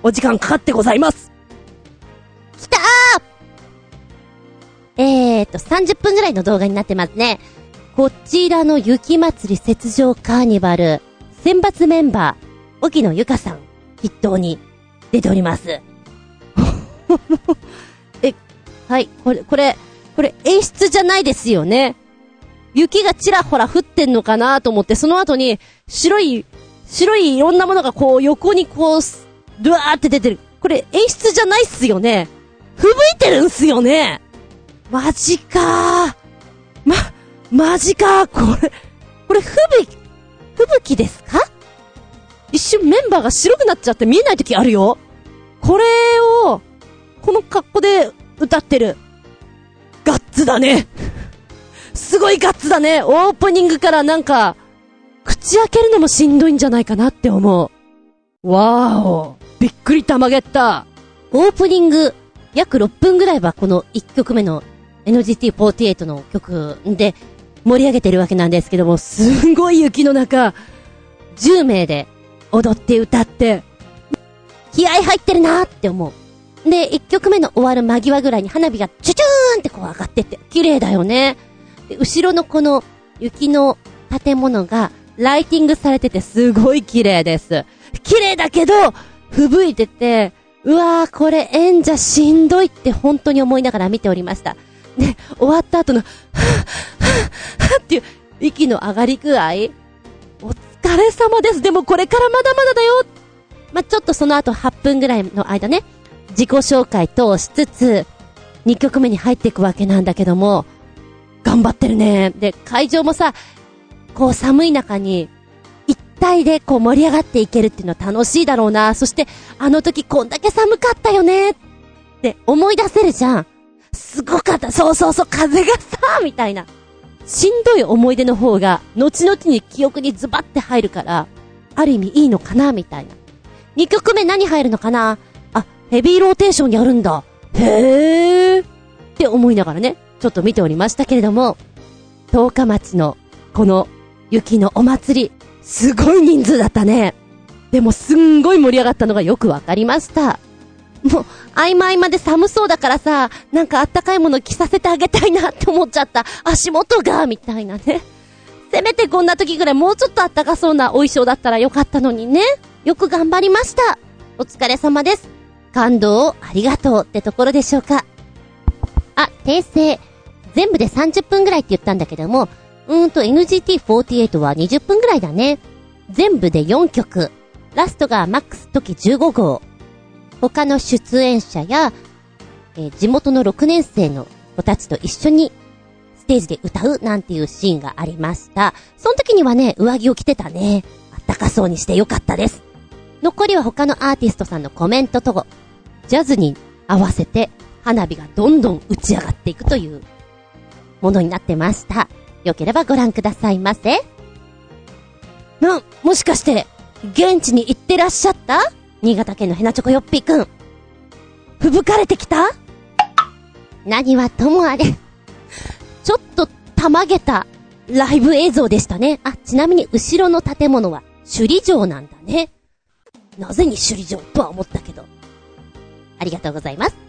お時間かかってございます。きたー！えーと、さんじゅっぷんぐらいの動画になってますね。こちらの雪祭り雪上カーニバル選抜メンバー沖野ゆかさん筆頭に出ております。え、はい、これこれこれ演出じゃないですよね。雪がちらほら降ってんのかなと思って、その後に白い白いいろんなものがこう横にこうドワーって出てる。これ演出じゃないっすよね。吹雪いてるんすよね。マジかー。ま。マジかー、これ、これ、吹雪、吹雪ですか？一瞬メンバーが白くなっちゃって見えない時あるよ。これを、この格好で歌ってる。ガッツだね。すごいガッツだね。オープニングからなんか、口開けるのもしんどいんじゃないかなって思う。わーお。びっくりたまげった。オープニング、約ろっぷんぐらいはこのいっきょくめの エヌジーティーフォーティーエイト の曲で、盛り上げてるわけなんですけども、すごい雪の中、じゅうめいで踊って歌って、気合入ってるなーって思う。で、いっきょくめの終わる間際ぐらいに花火がチュチューンってこう上がってって、綺麗だよね。で、後ろのこの雪の建物がライティングされててすごい綺麗です。綺麗だけど、吹雪いてて、うわーこれ演者しんどいって本当に思いながら見ておりました。で、終わった後の、はぁ、はぁ、はぁっていう、息の上がり具合。お疲れ様です。でもこれからまだまだだよ。まあ、ちょっとその後はっぷんぐらいの間ね、自己紹介等しつつ、にきょくめに入っていくわけなんだけども、頑張ってるね。で、会場もさ、こう寒い中に、一体でこう盛り上がっていけるっていうのは楽しいだろうな。そして、あの時こんだけ寒かったよね。って思い出せるじゃん。すごかった。そうそうそう、風がさ、みたいな。しんどい思い出の方が、後々に記憶にズバって入るから、ある意味いいのかな、みたいな。にきょくめ何入るのかな？あ、ヘビーローテーションやるんだ。へー。って思いながらね、ちょっと見ておりましたけれども、十日町の、この、雪のお祭り、すごい人数だったね。でも、すんごい盛り上がったのがよくわかりました。もう、合間合間で寒そうだからさ、なんかあったかいもの着させてあげたいなって思っちゃった。足元が、みたいなね。せめてこんな時ぐらいもうちょっとあったかそうなお衣装だったらよかったのにね。よく頑張りました。お疲れ様です。感動をありがとうってところでしょうか。あ、訂正。全部でさんじゅっぷんぐらいって言ったんだけども、うーんと エヌジーティーフォーティーエイト はにじゅっぷんぐらいだね。全部でよんきょく。ラストがマックス時じゅうごごう。他の出演者や、えー、地元のろくねん生の子たちと一緒にステージで歌うなんていうシーンがありました。その時にはね、上着を着てたね。あったかそうにしてよかったです。残りは他のアーティストさんのコメントとジャズに合わせて花火がどんどん打ち上がっていくというものになってました。よければご覧くださいませ。な、もしかして現地に行ってらっしゃった？新潟県のヘナチョコヨッピーくん。吹かれてきた？何はともあれちょっとたまげたライブ映像でしたね。あ、ちなみに後ろの建物は首里城なんだね。なぜに首里城とは思ったけど、ありがとうございます。